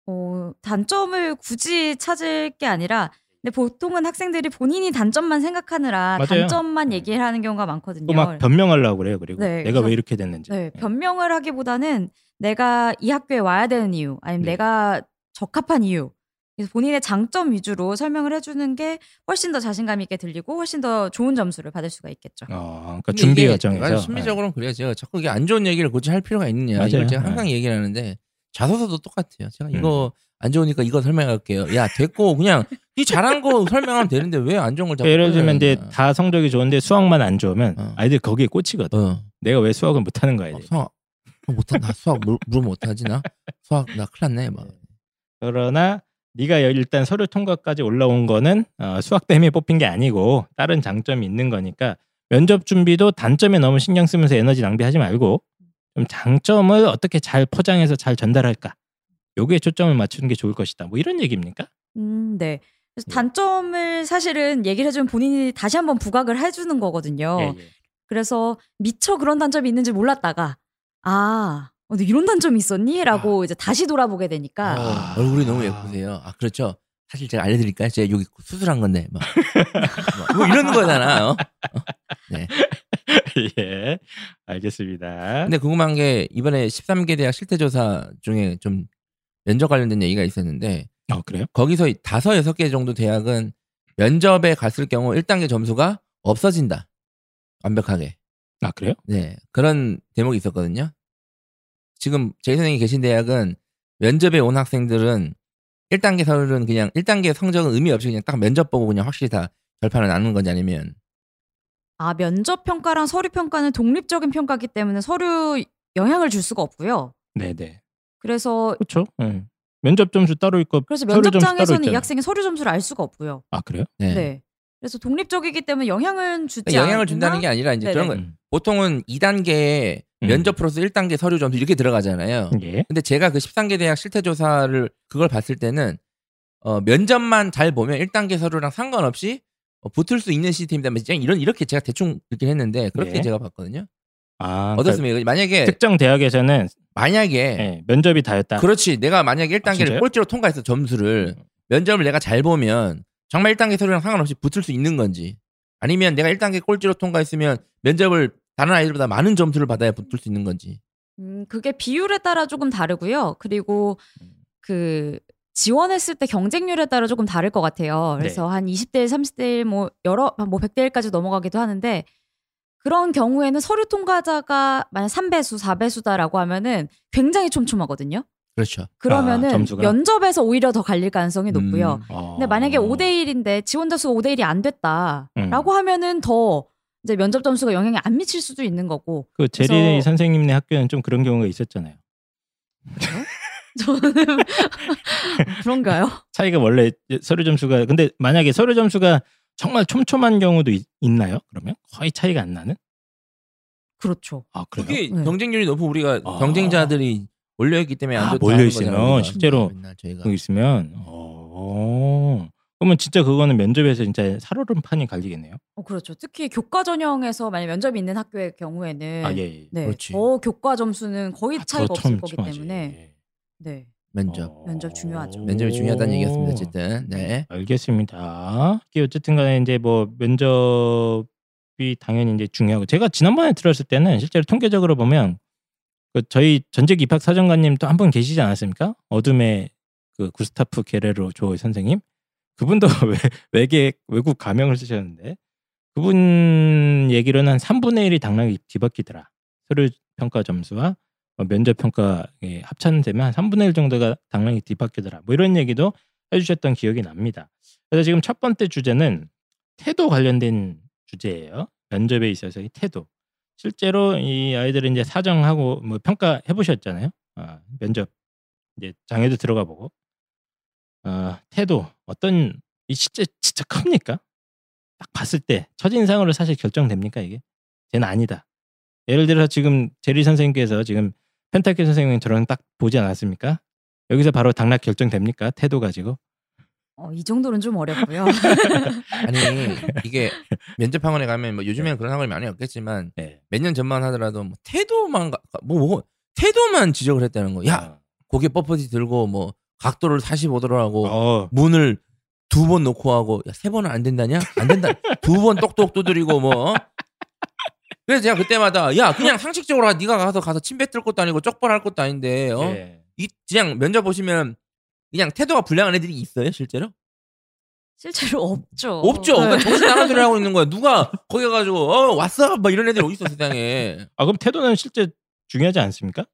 어, 단점을 굳이 찾을 게 아니라 근데 보통은 학생들이 본인이 단점만 생각하느라 맞아요. 단점만 얘기를 하는 경우가 많거든요. 또 막 변명하려고 그래요. 그리고 네, 내가 그래서, 왜 이렇게 됐는지. 네, 변명을 하기보다는 내가 이 학교에 와야 되는 이유 아니면 네. 내가 적합한 이유 그래서 본인의 장점 위주로 설명을 해주는 게 훨씬 더 자신감 있게 들리고 훨씬 더 좋은 점수를 받을 수가 있겠죠. 어, 그러니까 준비 과정에서 심리적으로는 그래요. 제가 자꾸 이게 안 좋은 얘기를 굳이 할 필요가 있느냐 맞아요. 이걸 제가 항상 네. 얘기를 하는데 자소서도 똑같아요. 제가 이거 음. 안 좋으니까 이거 설명할게요. 야 됐고 그냥 이 잘한 거 설명하면 되는데 왜 안 좋은 걸 자꾸 예를 들면 이제 다 성적이 좋은데 수학만 안 좋으면 어. 아이들 거기에 꽂히거든. 어. 내가 왜 수학을 못하는 거야? 어, 수학 못한다. 수학 물으면 못하지 나? 수학 나 큰일 났네 막. 그러나 네가 일단 서류 통과까지 올라온 거는 어, 수학 때문에 뽑힌 게 아니고 다른 장점이 있는 거니까 면접 준비도 단점에 너무 신경 쓰면서 에너지 낭비하지 말고 좀 장점을 어떻게 잘 포장해서 잘 전달할까 여기에 초점을 맞추는 게 좋을 것이다. 뭐 이런 얘기입니까? 음, 네. 그래서 단점을 사실은 얘기를 해주면 본인이 다시 한번 부각을 해주는 거거든요. 예, 예. 그래서 미처 그런 단점이 있는지 몰랐다가 아, 근데 이런 단점이 있었니? 라고 아. 이제 다시 돌아보게 되니까 아, 얼굴이 너무 예쁘세요. 아 그렇죠. 사실 제가 알려드릴까요? 제가 여기 수술한 건데 막 뭐 이런 거잖아. 어? 네. 예, 알겠습니다. 근데 궁금한 게 이번에 십삼 개 대학 실태조사 중에 좀 면접 관련된 얘기가 있었는데 어, 그래요? 거기서 다섯, 여섯 개 정도 대학은 면접에 갔을 경우 일 단계 점수가 없어진다. 완벽하게. 아, 그래요? 네. 그런 대목이 있었거든요. 지금 제이 선생님이 계신 대학은 면접에 온 학생들은 일 단계 서류는 그냥 일 단계 성적은 의미 없이 그냥 딱 면접 보고 그냥 확실히 다 결판을 나누는 건지 아니면 아, 면접 평가랑 서류 평가는 독립적인 평가이기 때문에 서류 영향을 줄 수가 없고요. 네, 네. 그래서 그렇죠. 네. 면접 점수 따로 있고 그래서 면접장에서는 이 학생의 서류 점수를 알 수가 없고요. 아 그래요? 네. 네. 그래서 독립적이기 때문에 영향은 주지 그러니까 영향을 않나? 준다는 게 아니라 이제 네네. 그런 건 보통은 이 단계에 음. 면접 플러스 일 단계 서류 점수 이렇게 들어가잖아요. 예. 근데 제가 그 십삼 개 대학 실태조사를 그걸 봤을 때는 어, 면접만 잘 보면 일 단계 서류랑 상관없이 어, 붙을 수 있는 시스템이다. 이런 이렇게 제가 대충 이렇게 했는데 그렇게 예. 제가 봤거든요. 아, 어떻습니까? 그러니까 만약에 특정 대학에서는 만약에 네, 면접이 다였다. 그렇지. 내가 만약에 일 단계를 아, 꼴찌로 통과했어 점수를. 면접을 내가 잘 보면 정말 일 단계 서류랑 상관없이 붙을 수 있는 건지 아니면 내가 일 단계 꼴찌로 통과했으면 면접을 다른 아이들보다 많은 점수를 받아야 붙을 수 있는 건지. 음, 그게 비율에 따라 조금 다르고요. 그리고 그 지원했을 때 경쟁률에 따라 조금 다를 것 같아요. 그래서 네. 한 이십 대 일, 삼십 대 일 뭐 여러 뭐 백 대 일까지 넘어가기도 하는데 그런 경우에는 서류 통과자가 만약 삼 배수, 사 배수다라고 하면은 굉장히 촘촘하거든요. 그렇죠. 그러면은 아, 면접에서 오히려 더 갈릴 가능성이 높고요. 음, 어. 근데 만약에 오 대 일인데 지원자 수가 오 대 일이 안 됐다라고 음. 하면은 더 이제 면접 점수가 영향이 안 미칠 수도 있는 거고. 그 제리 그래서... 선생님네 학교는 좀 그런 경우가 있었잖아요. 저는 그런가요? 차이가 원래 서류 점수가 근데 만약에 서류 점수가 정말 촘촘한 경우도 있, 있나요? 그러면 거의 차이가 안 나는? 그렇죠. 아 그래요? 그게 네. 경쟁률이 높고 우리가 아. 경쟁자들이 몰려있기 때문에 안 좋다는 아, 몰려 있으면 실제로 거기 있으면 어 그러면 진짜 그거는 면접에서 진짜 살얼음판이 갈리겠네요. 어 그렇죠. 특히 교과 전형에서 만약 면접이 있는 학교의 경우에는 아 예, 예. 네, 그렇지. 더 교과 점수는 거의 아, 차이가 없을 거기 때문에 예. 네. 면접. 어... 면접 중요하죠. 면접이 중요하다는 얘기였습니다. 어쨌든. 네. 알겠습니다. 어쨌든 간에 이제 뭐 면접이 당연히 이제 중요하고 제가 지난번에 들었을 때는 실제로 통계적으로 보면 그 저희 전직 입학 사정관님 또 한 분 계시지 않았습니까? 어둠의 그 구스타프 게레로 조 선생님. 그분도 외, 외계 외국 가명을 쓰셨는데 그분 얘기로는 한 삼분의 일이 당락이 뒤바뀌더라. 서류 평가 점수와 면접 평가에 합산되면 한 삼분의 일 정도가 당랑이 뒤바뀌더라. 뭐 이런 얘기도 해주셨던 기억이 납니다. 그래서 지금 첫 번째 주제는 태도 관련된 주제예요. 면접에 있어서 이 태도. 실제로 이 아이들은 이제 사정하고 뭐 평가해 보셨잖아요. 아, 면접 이제 장에도 들어가 보고 아, 태도 어떤 이 진짜 진짜 큽니까? 딱 봤을 때 첫인상으로 사실 결정됩니까 이게? 쟤는 아니다. 예를 들어서 지금 제리 선생님께서 지금 펜타키 선생님 저랑 딱 보지 않았습니까? 여기서 바로 당락 결정됩니까? 태도 가지고? 어, 이 정도는 좀 어렵고요. 아니 이게 면접학원에 가면 뭐 요즘에는 그런 학원이 많이 없겠지만 네. 몇 년 전만 하더라도 뭐 태도만 뭐, 뭐 태도만 지적을 했다는 거. 야 고개 뻣뻣이 들고 뭐 각도를 사십오 도로 하고 어. 문을 두 번 놓고 하고 야, 세 번은 안 된다냐? 안 된다. 두 번 똑똑 두드리고 뭐. 그래서 제가 그때마다 야 그냥 상식적으로 네가 가서 가서 침 뱉을 것도 아니고 쪽벌할 것도 아닌데 어? 예. 이 그냥 면접 보시면 그냥 태도가 불량한 애들이 있어요 실제로? 실제로 없죠. 없죠. 네. 그러니까 정신 나간 소리 하고 있는 거야. 누가 거기 가가지고 어 왔어 막 이런 애들 어디 있어 세상에. 아 그럼 태도는 실제 중요하지 않습니까?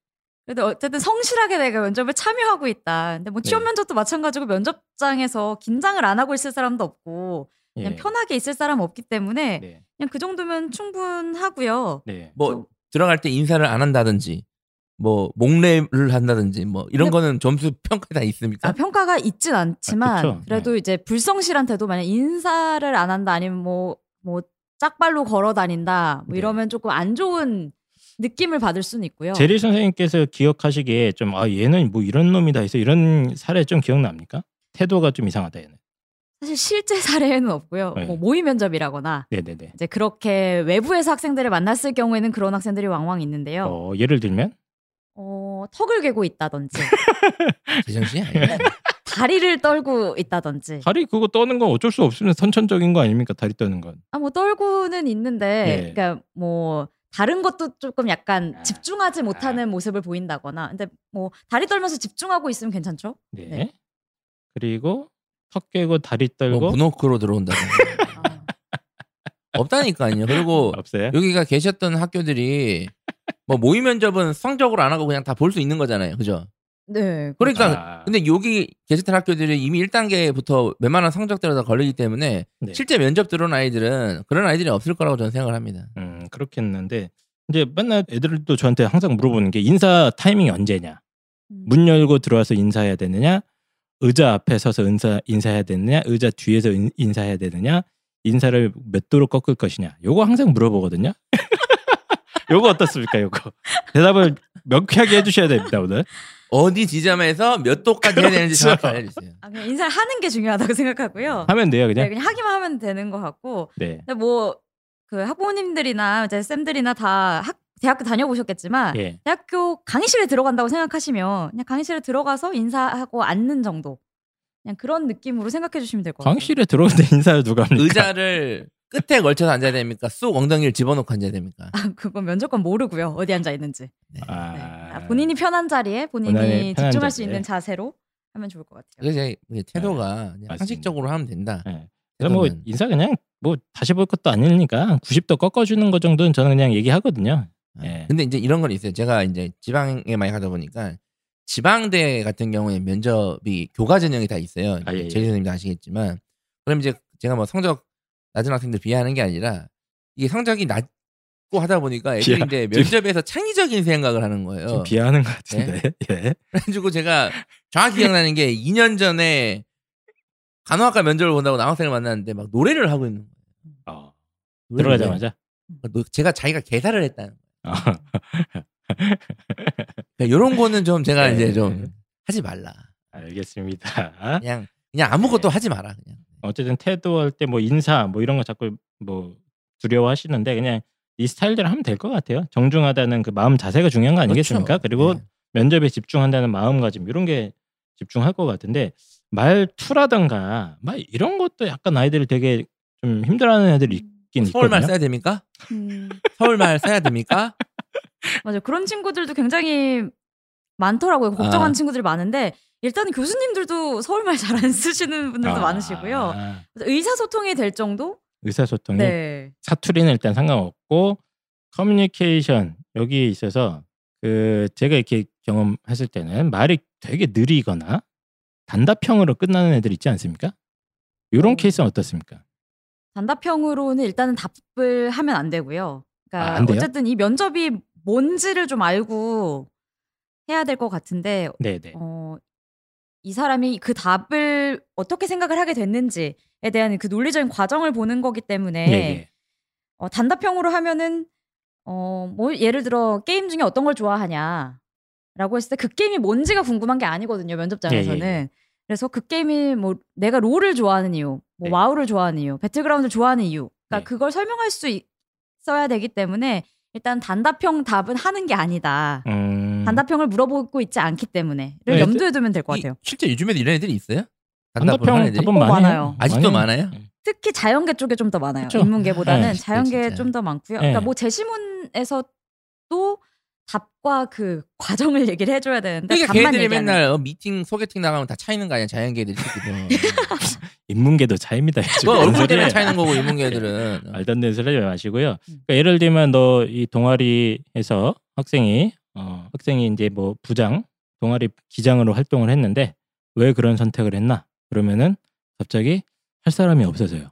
근데 어쨌든 성실하게 내가 면접에 참여하고 있다. 근데 뭐 취업 네. 면접도 마찬가지고 면접장에서 긴장을 안 하고 있을 사람도 없고 그냥 예. 편하게 있을 사람 없기 때문에 네. 그냥 그 정도면 충분하고요. 네. 뭐 좀. 들어갈 때 인사를 안 한다든지 뭐 목례를 한다든지 뭐 이런 거는 점수 평가가 다 있습니까? 아, 평가가 있진 않지만 아, 그쵸? 그래도 네. 이제 불성실한테도 만약 인사를 안 한다 아니면 뭐 뭐 짝발로 걸어 다닌다 뭐 네. 이러면 조금 안 좋은 느낌을 받을 수는 있고요. 제리 선생님께서 기억하시기에 좀 아 얘는 뭐 이런 놈이다 해서 이런 사례 좀 기억납니까? 태도가 좀 이상하다 얘는. 사실 실제 사례는 없고요. 네. 뭐 모의 면접이라거나 네네네. 이제 그렇게 외부에서 학생들을 만났을 경우에는 그런 학생들이 왕왕 있는데요. 어, 예를 들면? 어, 턱을 괴고 있다든지. 제정신이 아니에요. 다리를 떨고 있다든지. 다리 그거 떠는 건 어쩔 수 없으면 선천적인 거 아닙니까? 다리 떠는 건. 아, 뭐 떨고는 있는데 네. 그러니까 뭐 다른 것도 조금 약간 집중하지 못하는 아. 모습을 보인다거나. 근데 뭐 다리 떨면서 집중하고 있으면 괜찮죠? 네. 네. 그리고 턱 깨고 다리 떨고 뭐 문호크로 들어온다고. 없다니까요. 그리고 없어요? 여기가 계셨던 학교들이 뭐 모의 면접은 성적으로 안 하고 그냥 다 볼 수 있는 거잖아요. 그죠? 네. 그러니까 아. 근데 여기 계셨던 학교들이 이미 일 단계부터 웬만한 성적대로 다 걸리기 때문에 네. 실제 면접 들어온 아이들은 그런 아이들이 없을 거라고 저는 생각을 합니다. 음, 그렇겠는데 이제 맨날 애들도 저한테 항상 물어보는 게 인사 타이밍이 언제냐? 문 열고 들어와서 인사해야 되느냐? 의자 앞에 서서 인사, 인사해야 되느냐? 의자 뒤에서 인, 인사해야 되느냐? 인사를 몇 도로 꺾을 것이냐? 요거 항상 물어보거든요. 요거 어떻습니까? 요거 대답을 명쾌하게 해주셔야 됩니다. 오늘 어디 지점에서 몇 도까지 그렇죠. 해야 되는지 정확히 알려주세요. 아, 그냥 인사를 하는 게 중요하다고 생각하고요. 하면 돼요. 그냥, 네, 그냥 하기만 하면 되는 것 같고 네. 근데 뭐 그 학부모님들이나 이제 쌤들이나 다 학 대학교 다녀보셨겠지만 예. 대학교 강의실에 들어간다고 생각하시면 그냥 강의실에 들어가서 인사하고 앉는 정도 그냥 그런 느낌으로 생각해 주시면 될 것 같아요. 강의실에 들어가는데 인사를 누가 합니까? 의자를 끝에 걸쳐서 앉아야 됩니까? 쑥 엉덩이를 집어넣고 앉아야 됩니까? 아, 그건 면접관 모르고요. 어디 앉아 있는지. 네. 아... 네. 아, 본인이 편한 자리에 본인이 편한 집중할 자리. 수 있는 자세로 하면 좋을 것 같아요. 그래서 태도가 네. 상식적으로 하면 된다. 네. 그래서 뭐 인사 그냥 뭐 다시 볼 것도 아니니까 구십 도 꺾어주는 것 정도는 저는 그냥 얘기하거든요. 네. 근데 이제 이런 건 있어요. 제가 이제 지방에 많이 가다 보니까 지방대 같은 경우에 면접이 교과 전형이 다 있어요. 아, 예, 예. 제리 선생님도 아시겠지만 그럼 이제 제가 뭐 성적 낮은 학생들 비하하는 게 아니라 이게 성적이 낮고 하다 보니까 애들이 비하, 이제 면접에서 지금, 창의적인 생각을 하는 거예요. 지금 비하하는 것 같은데. 네. 예. 그래가지고 제가 정확히 기억나는 게 이 년 전에 간호학과 면접을 본다고 남학생을 만났는데 막 노래를 하고 있는 거예요. 어. 들어가자마자 제가 자기가 개사를 했다는 거예요. 이런 거는 좀 제가 네, 이제 좀 네. 하지 말라. 알겠습니다. 그냥 그냥 아무것도 네. 하지 마라. 그냥. 어쨌든 태도할 때 뭐 인사 뭐 이런 거 자꾸 뭐 두려워하시는데 그냥 이 스타일대로 하면 될 것 같아요. 정중하다는 그 마음 자세가 중요한 거 아니겠습니까? 그렇죠. 그리고 네. 면접에 집중한다는 마음가짐 이런 게 집중할 것 같은데 말투라던가 막 이런 것도 약간 아이들을 되게 좀 힘들어하는 애들이 있 서울말 써야 됩니까? 음. 서울말 써야 됩니까? 맞아 그런 친구들도 굉장히 많더라고요. 걱정하는 아. 친구들이 많은데 일단 교수님들도 서울말 잘 안 쓰시는 분들도 아. 많으시고요. 의사소통이 될 정도? 의사소통이? 네. 사투리는 일단 상관없고 커뮤니케이션 여기에 있어서 그 제가 이렇게 경험했을 때는 말이 되게 느리거나 단답형으로 끝나는 애들 있지 않습니까? 이런 케이스는 어떻습니까? 단답형으로는 일단은 답을 하면 안 되고요. 그러니까 아, 안 돼요? 어쨌든 이 면접이 뭔지를 좀 알고 해야 될 것 같은데 어, 이 사람이 그 답을 어떻게 생각을 하게 됐는지에 대한 그 논리적인 과정을 보는 거기 때문에 어, 단답형으로 하면은 어, 뭐 예를 들어 게임 중에 어떤 걸 좋아하냐라고 했을 때 그 게임이 뭔지가 궁금한 게 아니거든요. 면접장에서는. 네네. 그래서 그 게임이 뭐 내가 롤을 좋아하는 이유 뭐 네. 와우를 좋아하는 이유, 배틀그라운드를 좋아하는 이유. 그러니까 네. 그걸 설명할 수 있어야 되기 때문에 일단 단답형 답은 하는 게 아니다. 음... 단답형을 물어보고 있지 않기 때문에를 네, 염두에 두면 될 것 같아요. 실제 요즘에도 이런 애들이 있어요? 단답형 답은 많아요. 많아요. 아직도 많아요? 많아요? 특히 자연계 쪽에 좀 더 많아요. 그렇죠. 인문계보다는 네, 자연계에 좀 더 많고요. 네. 그러니까 뭐 제시문에서 또 답과 그 과정을 얘기를 해줘야 되는데 그러니까 답만 걔들이 얘기하는. 맨날 어, 미팅 소개팅 나가면 다 차이는 거 아니야 자연계들이. 인문계도 차이입니다. 뭐 얼굴들은 차이는 거고 인문계들은. 말도 안 되는 소리 하지 마시고요. 그러니까 예를 들면 너 이 동아리에서 학생이 어, 학생이 이제 뭐 부장, 동아리 기장으로 활동을 했는데 왜 그런 선택을 했나? 그러면은 갑자기 할 사람이 없어서요.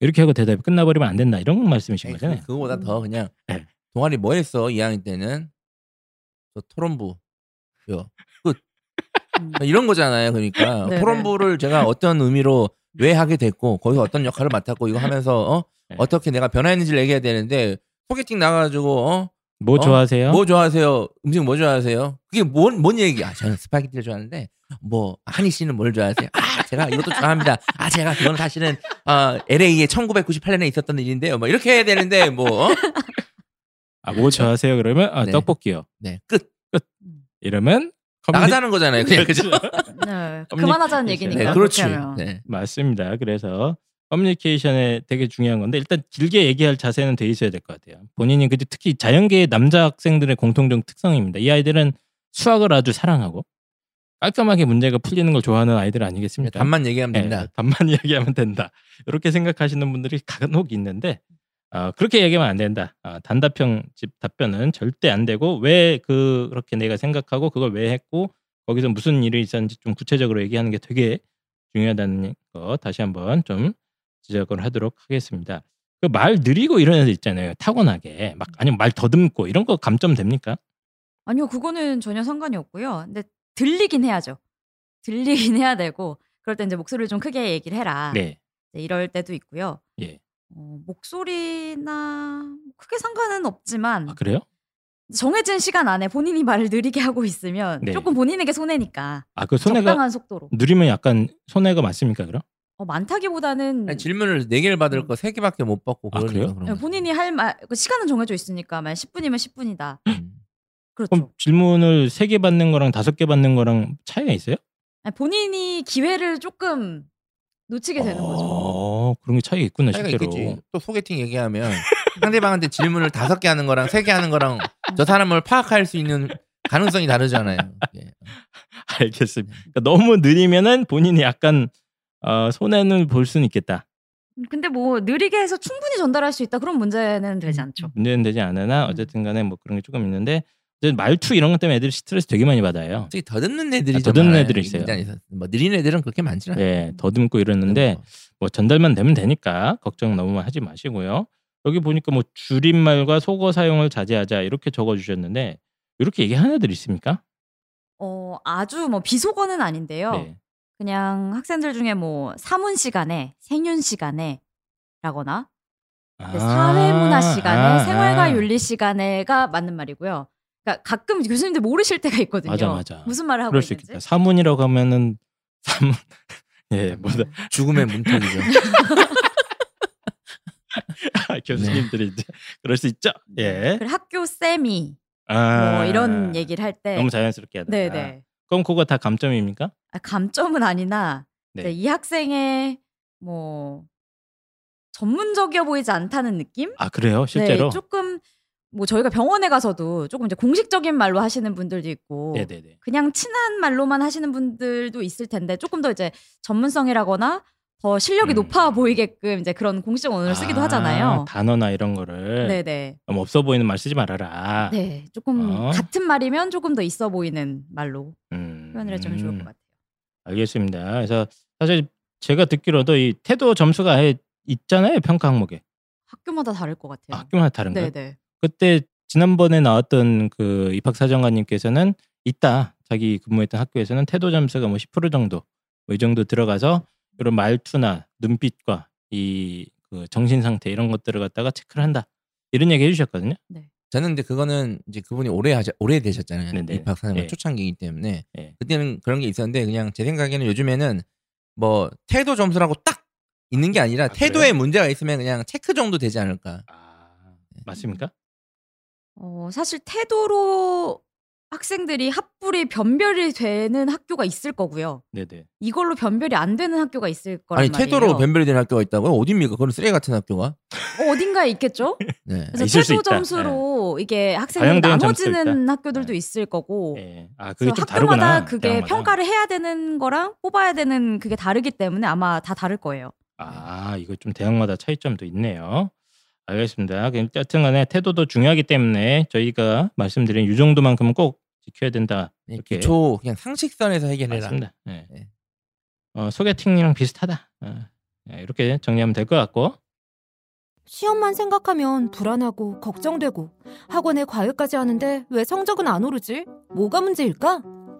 이렇게 하고 대답이 끝나버리면 안 된다. 이런 말씀이신 에이, 거잖아요. 그거보다 더 그냥 네. 동아리 뭐 했어? 이 학년 때는 저 토론부 요. 끝. 이런 거잖아요. 그러니까 네네. 토론부를 제가 어떤 의미로 왜 하게 됐고 거기서 어떤 역할을 맡았고 이거 하면서 어? 네. 어떻게 내가 변화했는지를 얘기해야 되는데 소개팅 나가가지고 어? 뭐 어? 좋아하세요? 뭐 좋아하세요? 음식 뭐 좋아하세요? 그게 뭔, 뭔 얘기야? 저는 스파게티를 좋아하는데 뭐 한희 씨는 뭘 좋아하세요? 아 제가 이것도 좋아합니다. 아 제가 그건 사실은 어, 엘에이에 천구백구십팔 년에 있었던 일인데요. 뭐 이렇게 해야 되는데 뭐 어? 아, 뭐 좋아하세요? 그러면 아, 네. 떡볶이요. 네 끝 끝 이러면 커뮤니... 나가자는 거잖아요. 그냥 그렇죠. 네, 그만하자는 얘기니까. 네, 그렇죠. 네. 맞습니다. 그래서 커뮤니케이션에 되게 중요한 건데 일단 길게 얘기할 자세는 돼 있어야 될 것 같아요. 본인이 근데 특히 자연계의 남자 학생들의 공통적 특성입니다. 이 아이들은 수학을 아주 사랑하고 깔끔하게 문제가 풀리는 걸 좋아하는 아이들 아니겠습니까? 답만 얘기하면 된다. 네, 답만 이야기하면 된다. 이렇게 생각하시는 분들이 간혹 있는데 어, 그렇게 얘기하면 안 된다. 어, 단답형 집 답변은 절대 안 되고 왜 그, 그렇게 내가 생각하고 그걸 왜 했고 거기서 무슨 일이 있었는지 좀 구체적으로 얘기하는 게 되게 중요하다는 거 다시 한번 좀 지적을 하도록 하겠습니다. 그 말 느리고 이런 애들 있잖아요. 타고나게 막 아니면 말 더듬고 이런 거 감점 됩니까? 아니요, 그거는 전혀 상관이 없고요. 근데 들리긴 해야죠. 들리긴 해야 되고 그럴 때 이제 목소리를 좀 크게 얘기를 해라. 네. 네, 이럴 때도 있고요. 예. 어, 목소리나 크게 상관은 없지만 아, 그래요? 정해진 시간 안에 본인이 말을 느리게 하고 있으면 네. 조금 본인에게 손해니까. 아, 그 손해가 적당한 속도로. 느리면 약간 손해가 맞습니까, 그럼? 어, 많다기보다는 아니, 질문을 네 개를 받을 거 세 개밖에 못 받고 아, 그래요? 네, 본인이 할 말 시간은 정해져 있으니까 말 십 분이면 십 분이다. 그렇죠. 그럼 질문을 세 개 받는 거랑 다섯 개 받는 거랑 차이가 있어요? 아니, 본인이 기회를 조금 놓치게 되는 어... 거죠. 그런 게 차이가 있구나. 차이가 실제로. 있겠지. 또 소개팅 얘기하면 상대방한테 질문을 다섯 개 하는 거랑 세 개 하는 거랑 저 사람을 파악할 수 있는 가능성이 다르잖아요. 예. 알겠습니다. 그러니까 너무 느리면은 본인이 약간 어, 손해는 볼 수는 있겠다. 근데 뭐 느리게 해서 충분히 전달할 수 있다. 그런 문제는 되지 않죠. 문제는 되지 않으나 어쨌든 간에 뭐 그런 게 조금 있는데 말투 이런 것 때문에 애들이 스트레스 되게 많이 받아요. 특히 더듬는 애들이 아, 더듬는 애들이 있어요. 뭐 느린 애들은 그렇게 많지 않아요. 네, 더듬고 이러는데 뭐 전달만 되면 되니까 걱정 너무 하지 마시고요. 여기 보니까 뭐 줄임말과 속어 사용을 자제하자 이렇게 적어주셨는데 이렇게 얘기하는 애들 있습니까? 어, 아주 뭐 비속어는 아닌데요. 네. 그냥 학생들 중에 뭐 사문 시간에, 생윤 시간에 라거나 아~ 사회문화 시간에, 아~ 생활과 윤리 시간에가 맞는 말이고요. 그러니까 가끔 교수님들 모르실 때가 있거든요. 맞아, 맞아. 무슨 말을 하고 그럴 수 있는지. 있겠다. 사문이라고 하면은 사문 예, 뭐다 죽음의 문턱이죠. 교수님들이 네. 이제 그럴 수 있죠. 예. 그리고 학교 쌤이 아~ 뭐 이런 얘기를 할 때 너무 자연스럽게 하다. 네, 네. 그럼 그거 다 감점입니까? 아, 감점은 아니나 네. 이 학생의 뭐 전문적이어 보이지 않다는 느낌? 아 그래요? 실제로? 네, 조금 뭐 저희가 병원에 가서도 조금 이제 공식적인 말로 하시는 분들도 있고 네네네. 그냥 친한 말로만 하시는 분들도 있을 텐데 조금 더 이제 전문성이라거나 더 실력이 음. 높아 보이게끔 이제 그런 공식적 언어를 아, 쓰기도 하잖아요. 단어나 이런 거를 네네. 너무 없어 보이는 말 쓰지 말아라. 네, 조금 어? 같은 말이면 조금 더 있어 보이는 말로 음, 표현을 해주면 음. 좋을 것 같아요. 알겠습니다. 그래서 사실 제가 듣기로도 이 태도 점수가 아예 있잖아요, 평가 항목에. 학교마다 다를 것 같아요. 아, 학교마다 다른가요? 네네. 그때 지난번에 나왔던 그 입학사정관님께서는 있다. 자기 근무했던 학교에서는 태도 점수가 뭐 십 퍼센트 정도 뭐 이 정도 들어가서 이런 말투나 눈빛과 이 그 정신 상태 이런 것들을 갖다가 체크를 한다. 이런 얘기 해주셨거든요. 네. 저는 근데 그거는 이제 그분이 오래 하자 오래 되셨잖아요. 네네. 입학 사정관 네. 초창기이기 때문에 네. 그때는 그런 게 있었는데 그냥 제 생각에는 요즘에는 뭐 태도 점수라고 딱 있는 게 아니라 아, 태도에 그래요? 문제가 있으면 그냥 체크 정도 되지 않을까. 아, 맞습니까? 어 사실 태도로 학생들이 합불이 변별이 되는 학교가 있을 거고요. 네네. 이걸로 변별이 안 되는 학교가 있을 거란 아니, 말이에요. 아니 태도로 변별이 되는 학교가 있다고요? 어딥니까? 그건 쓰레기 같은 학교가? 어, 어딘가에 있겠죠? 네. 그래서 태도 점수로 네. 이게 학생들이 나눠지는 학교들도 네. 있을 거고 네. 아, 그게 좀 다르구나. 학교마다 그게 학교마다. 평가를 해야 되는 거랑 뽑아야 되는 그게 다르기 때문에 아마 다 다를 거예요. 아 이거 좀 대학마다 차이점도 있네요. 알겠습니다. 어쨌든 간에 태도도 중요하기 때문에 저희가 말씀드린 이 정도만큼은 꼭 지켜야 된다. 네, 이렇게 기초 그냥 상식선에서 해결해라. 맞습니다. 네. 네. 어, 소개팅이랑 비슷하다. 어, 이렇게 정리하면 될 것 같고. 시험만 생각하면 불안하고 걱정되고 학원에 과외까지 하는데 왜 성적은 안 오르지? 뭐가 문제일까?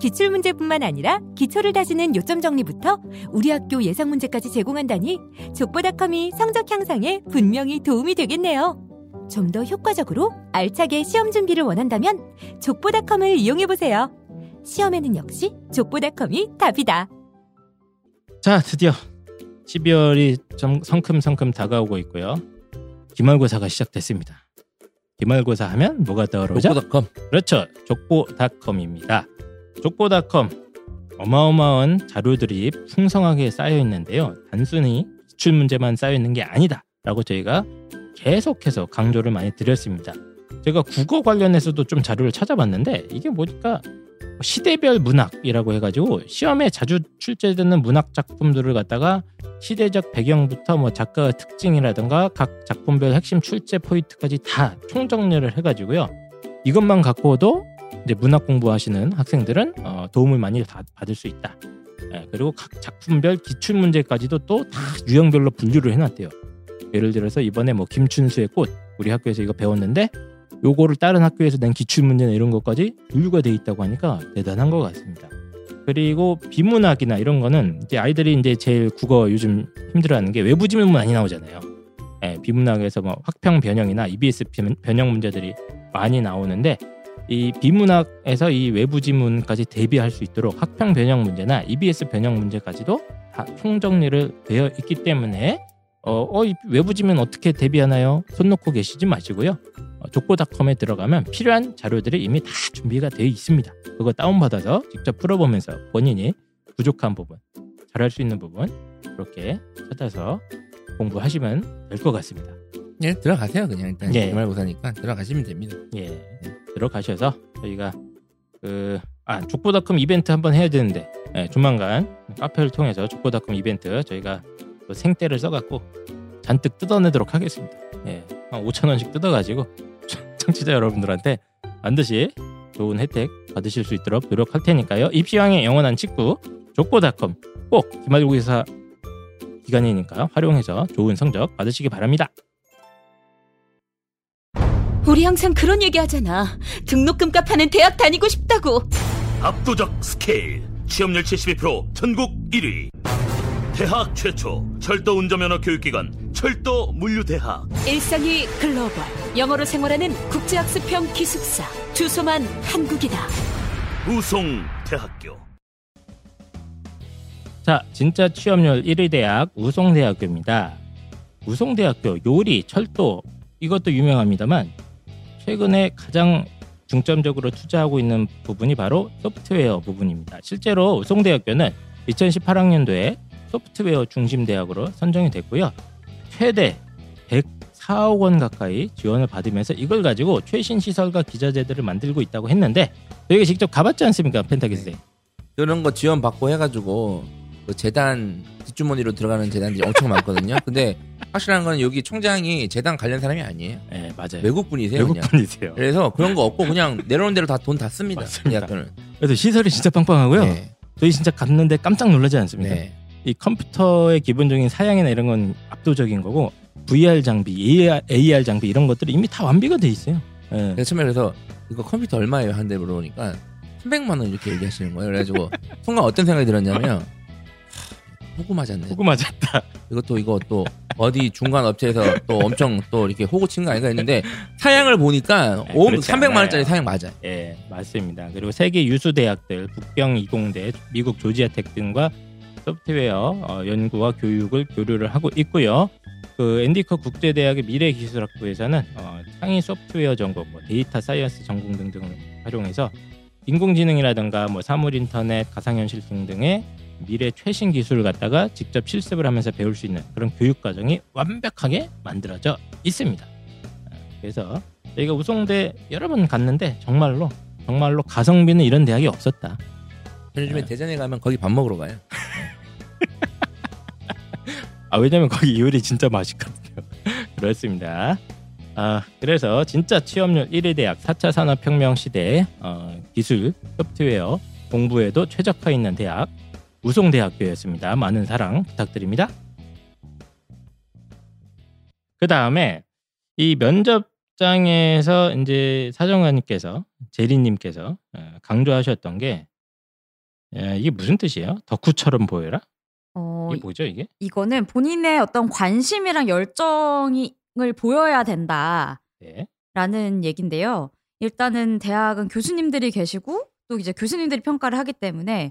기출문제뿐만 아니라 기초를 다지는 요점 정리부터 우리 학교 예상 문제까지 제공한다니 족보닷컴이 성적 향상에 분명히 도움이 되겠네요. 좀 더 효과적으로 알차게 시험 준비를 원한다면 족보닷컴을 이용해보세요. 시험에는 역시 족보닷컴이 답이다. 자, 드디어 십이월이 좀 성큼성큼 다가오고 있고요. 기말고사가 시작됐습니다. 기말고사 하면 뭐가 떠오르죠? 족보닷컴. 그렇죠. 족보닷컴입니다. 족보닷컴. 어마어마한 자료들이 풍성하게 쌓여있는데요. 단순히 기출문제만 쌓여있는 게 아니다 라고 저희가 계속해서 강조를 많이 드렸습니다. 제가 국어 관련해서도 좀 자료를 찾아봤는데 이게 뭐니까 시대별 문학이라고 해가지고 시험에 자주 출제되는 문학 작품들을 갖다가 시대적 배경부터 뭐 작가의 특징이라든가 각 작품별 핵심 출제 포인트까지 다 총정리를 해가지고요. 이것만 갖고도 이제 문학 공부하시는 학생들은 어, 도움을 많이 다 받을 수 있다. 예, 그리고 각 작품별 기출 문제까지도 또 다 유형별로 분류를 해놨대요. 예를 들어서 이번에 뭐 김춘수의 꽃 우리 학교에서 이거 배웠는데 요거를 다른 학교에서 낸 기출문제나 이런 것까지 분류가 돼 있다고 하니까 대단한 것 같습니다. 그리고 비문학이나 이런 거는 이제 아이들이 이제 제일 국어 요즘 힘들어하는 게 외부 지문 많이 나오잖아요. 예, 비문학에서 뭐 학평 변형이나 이비에스 변형 문제들이 많이 나오는데 이 비문학에서 이 외부 지문까지 대비할 수 있도록 학평 변형 문제나 이비에스 변형 문제까지도 다 총정리를 되어 있기 때문에 어, 어 외부 지문 어떻게 대비하나요? 손 놓고 계시지 마시고요. 어, 족보닷컴에 들어가면 필요한 자료들이 이미 다 준비가 되어 있습니다. 그거 다운받아서 직접 풀어보면서 본인이 부족한 부분, 잘할 수 있는 부분 그렇게 찾아서 공부하시면 될 것 같습니다. 예, 들어가세요. 그냥 일단 예. 기말고사니까 들어가시면 됩니다. 예, 들어가셔서 저희가 그 아, 족보닷컴 이벤트 한번 해야 되는데 예, 조만간 카페를 통해서 족보닷컴 이벤트 저희가 생떼를 써갖고 잔뜩 뜯어내도록 하겠습니다. 예, 한 오천 원씩 뜯어가지고 청취자 여러분들한테 반드시 좋은 혜택 받으실 수 있도록 노력할 테니까요. 입시왕의 영원한 친구 족보닷컴 꼭 기말고사 기간이니까 활용해서 좋은 성적 받으시기 바랍니다. 우리 항상 그런 얘기하잖아. 등록금 값하는 대학 다니고 싶다고. 압도적 스케일 취업률 칠십이 퍼센트 전국 일 위 대학 최초 철도 운전면허 교육기관 철도 물류대학 일상이 글로벌 영어로 생활하는 국제학습형 기숙사 주소만 한국이다. 우송대학교. 자, 진짜 취업률 일 위 대학 우송대학교입니다. 우송대학교 요리 철도 이것도 유명합니다만 최근에 가장 중점적으로 투자하고 있는 부분이 바로 소프트웨어 부분입니다. 실제로 우송대학교는 이천십팔 학년도에 소프트웨어 중심 대학으로 선정이 됐고요. 최대 백사억 원 가까이 지원을 받으면서 이걸 가지고 최신 시설과 기자재들을 만들고 있다고 했는데 저희가 직접 가봤지 않습니까? 펜타기스에. 네. 이런 거 지원받고 해가지고 그 재단 뒷주머니로 들어가는 재단들이 엄청 많거든요. 근데 확실한 건 여기 총장이 재단 관련 사람이 아니에요. 네, 맞아요. 외국분이세요. 외국분이세요. 그래서 그런 거 없고 그냥 내려오는 대로 다 돈 다 씁니다. 대학교는. 그래서 시설이 진짜 빵빵하고요. 네. 저희 진짜 갔는데 깜짝 놀라지 않습니다. 네. 이 컴퓨터의 기본적인 사양이나 이런 건 압도적인 거고 브이아르 장비, 에이아르 장비 이런 것들이 이미 다 완비가 돼 있어요. 예. 그래서 그래서 이거 컴퓨터 얼마예요? 한대 물어보니까 삼백만 원 이렇게 얘기하시는 거예요. 그래가지고 순간 어떤 생각이 들었냐면 호구 맞았네. 호구 맞았다. 이것도 이거 또 어디 중간 업체에서 또 엄청 또 이렇게 호구 친 거 아닌가 했는데 사양을 보니까 네, 삼백만 원짜리 사양 맞아요. 예, 맞습니다. 그리고 세계 유수 대학들 북경 이공대, 미국 조지아텍 등과 소프트웨어 연구와 교육을 교류를 하고 있고요. 그 앤디커 국제대학의 미래기술학부에서는 어, 창의 소프트웨어 전공, 뭐 데이터 사이언스 전공 등등을 활용해서 인공지능이라든가 뭐 사물인터넷, 가상현실 등등의 미래 최신 기술을 갖다가 직접 실습을 하면서 배울 수 있는 그런 교육과정이 완벽하게 만들어져 있습니다. 그래서 저희가 우송대 여러 번 갔는데 정말로 정말로 가성비는 이런 대학이 없었다. 요즘에 네. 대전에 가면 거기 밥 먹으러 가요. 아 왜냐면 거기 이효리 진짜 맛있거든요. 그렇습니다. 아 그래서 진짜 취업률 일 위 대학, 사 차 산업혁명 시대에 어, 기술, 소프트웨어 공부에도 최적화 있는 대학 우송대학교였습니다. 많은 사랑 부탁드립니다. 그 다음에 이 면접장에서 이제 사정관님께서 제리님께서 강조하셨던 게 이게 무슨 뜻이에요? 덕후처럼 보여라? 어, 이게 뭐죠 이게? 이거는 본인의 어떤 관심이랑 열정을 보여야 된다 라는 네. 얘기인데요. 일단은 대학은 교수님들이 계시고 또 이제 교수님들이 평가를 하기 때문에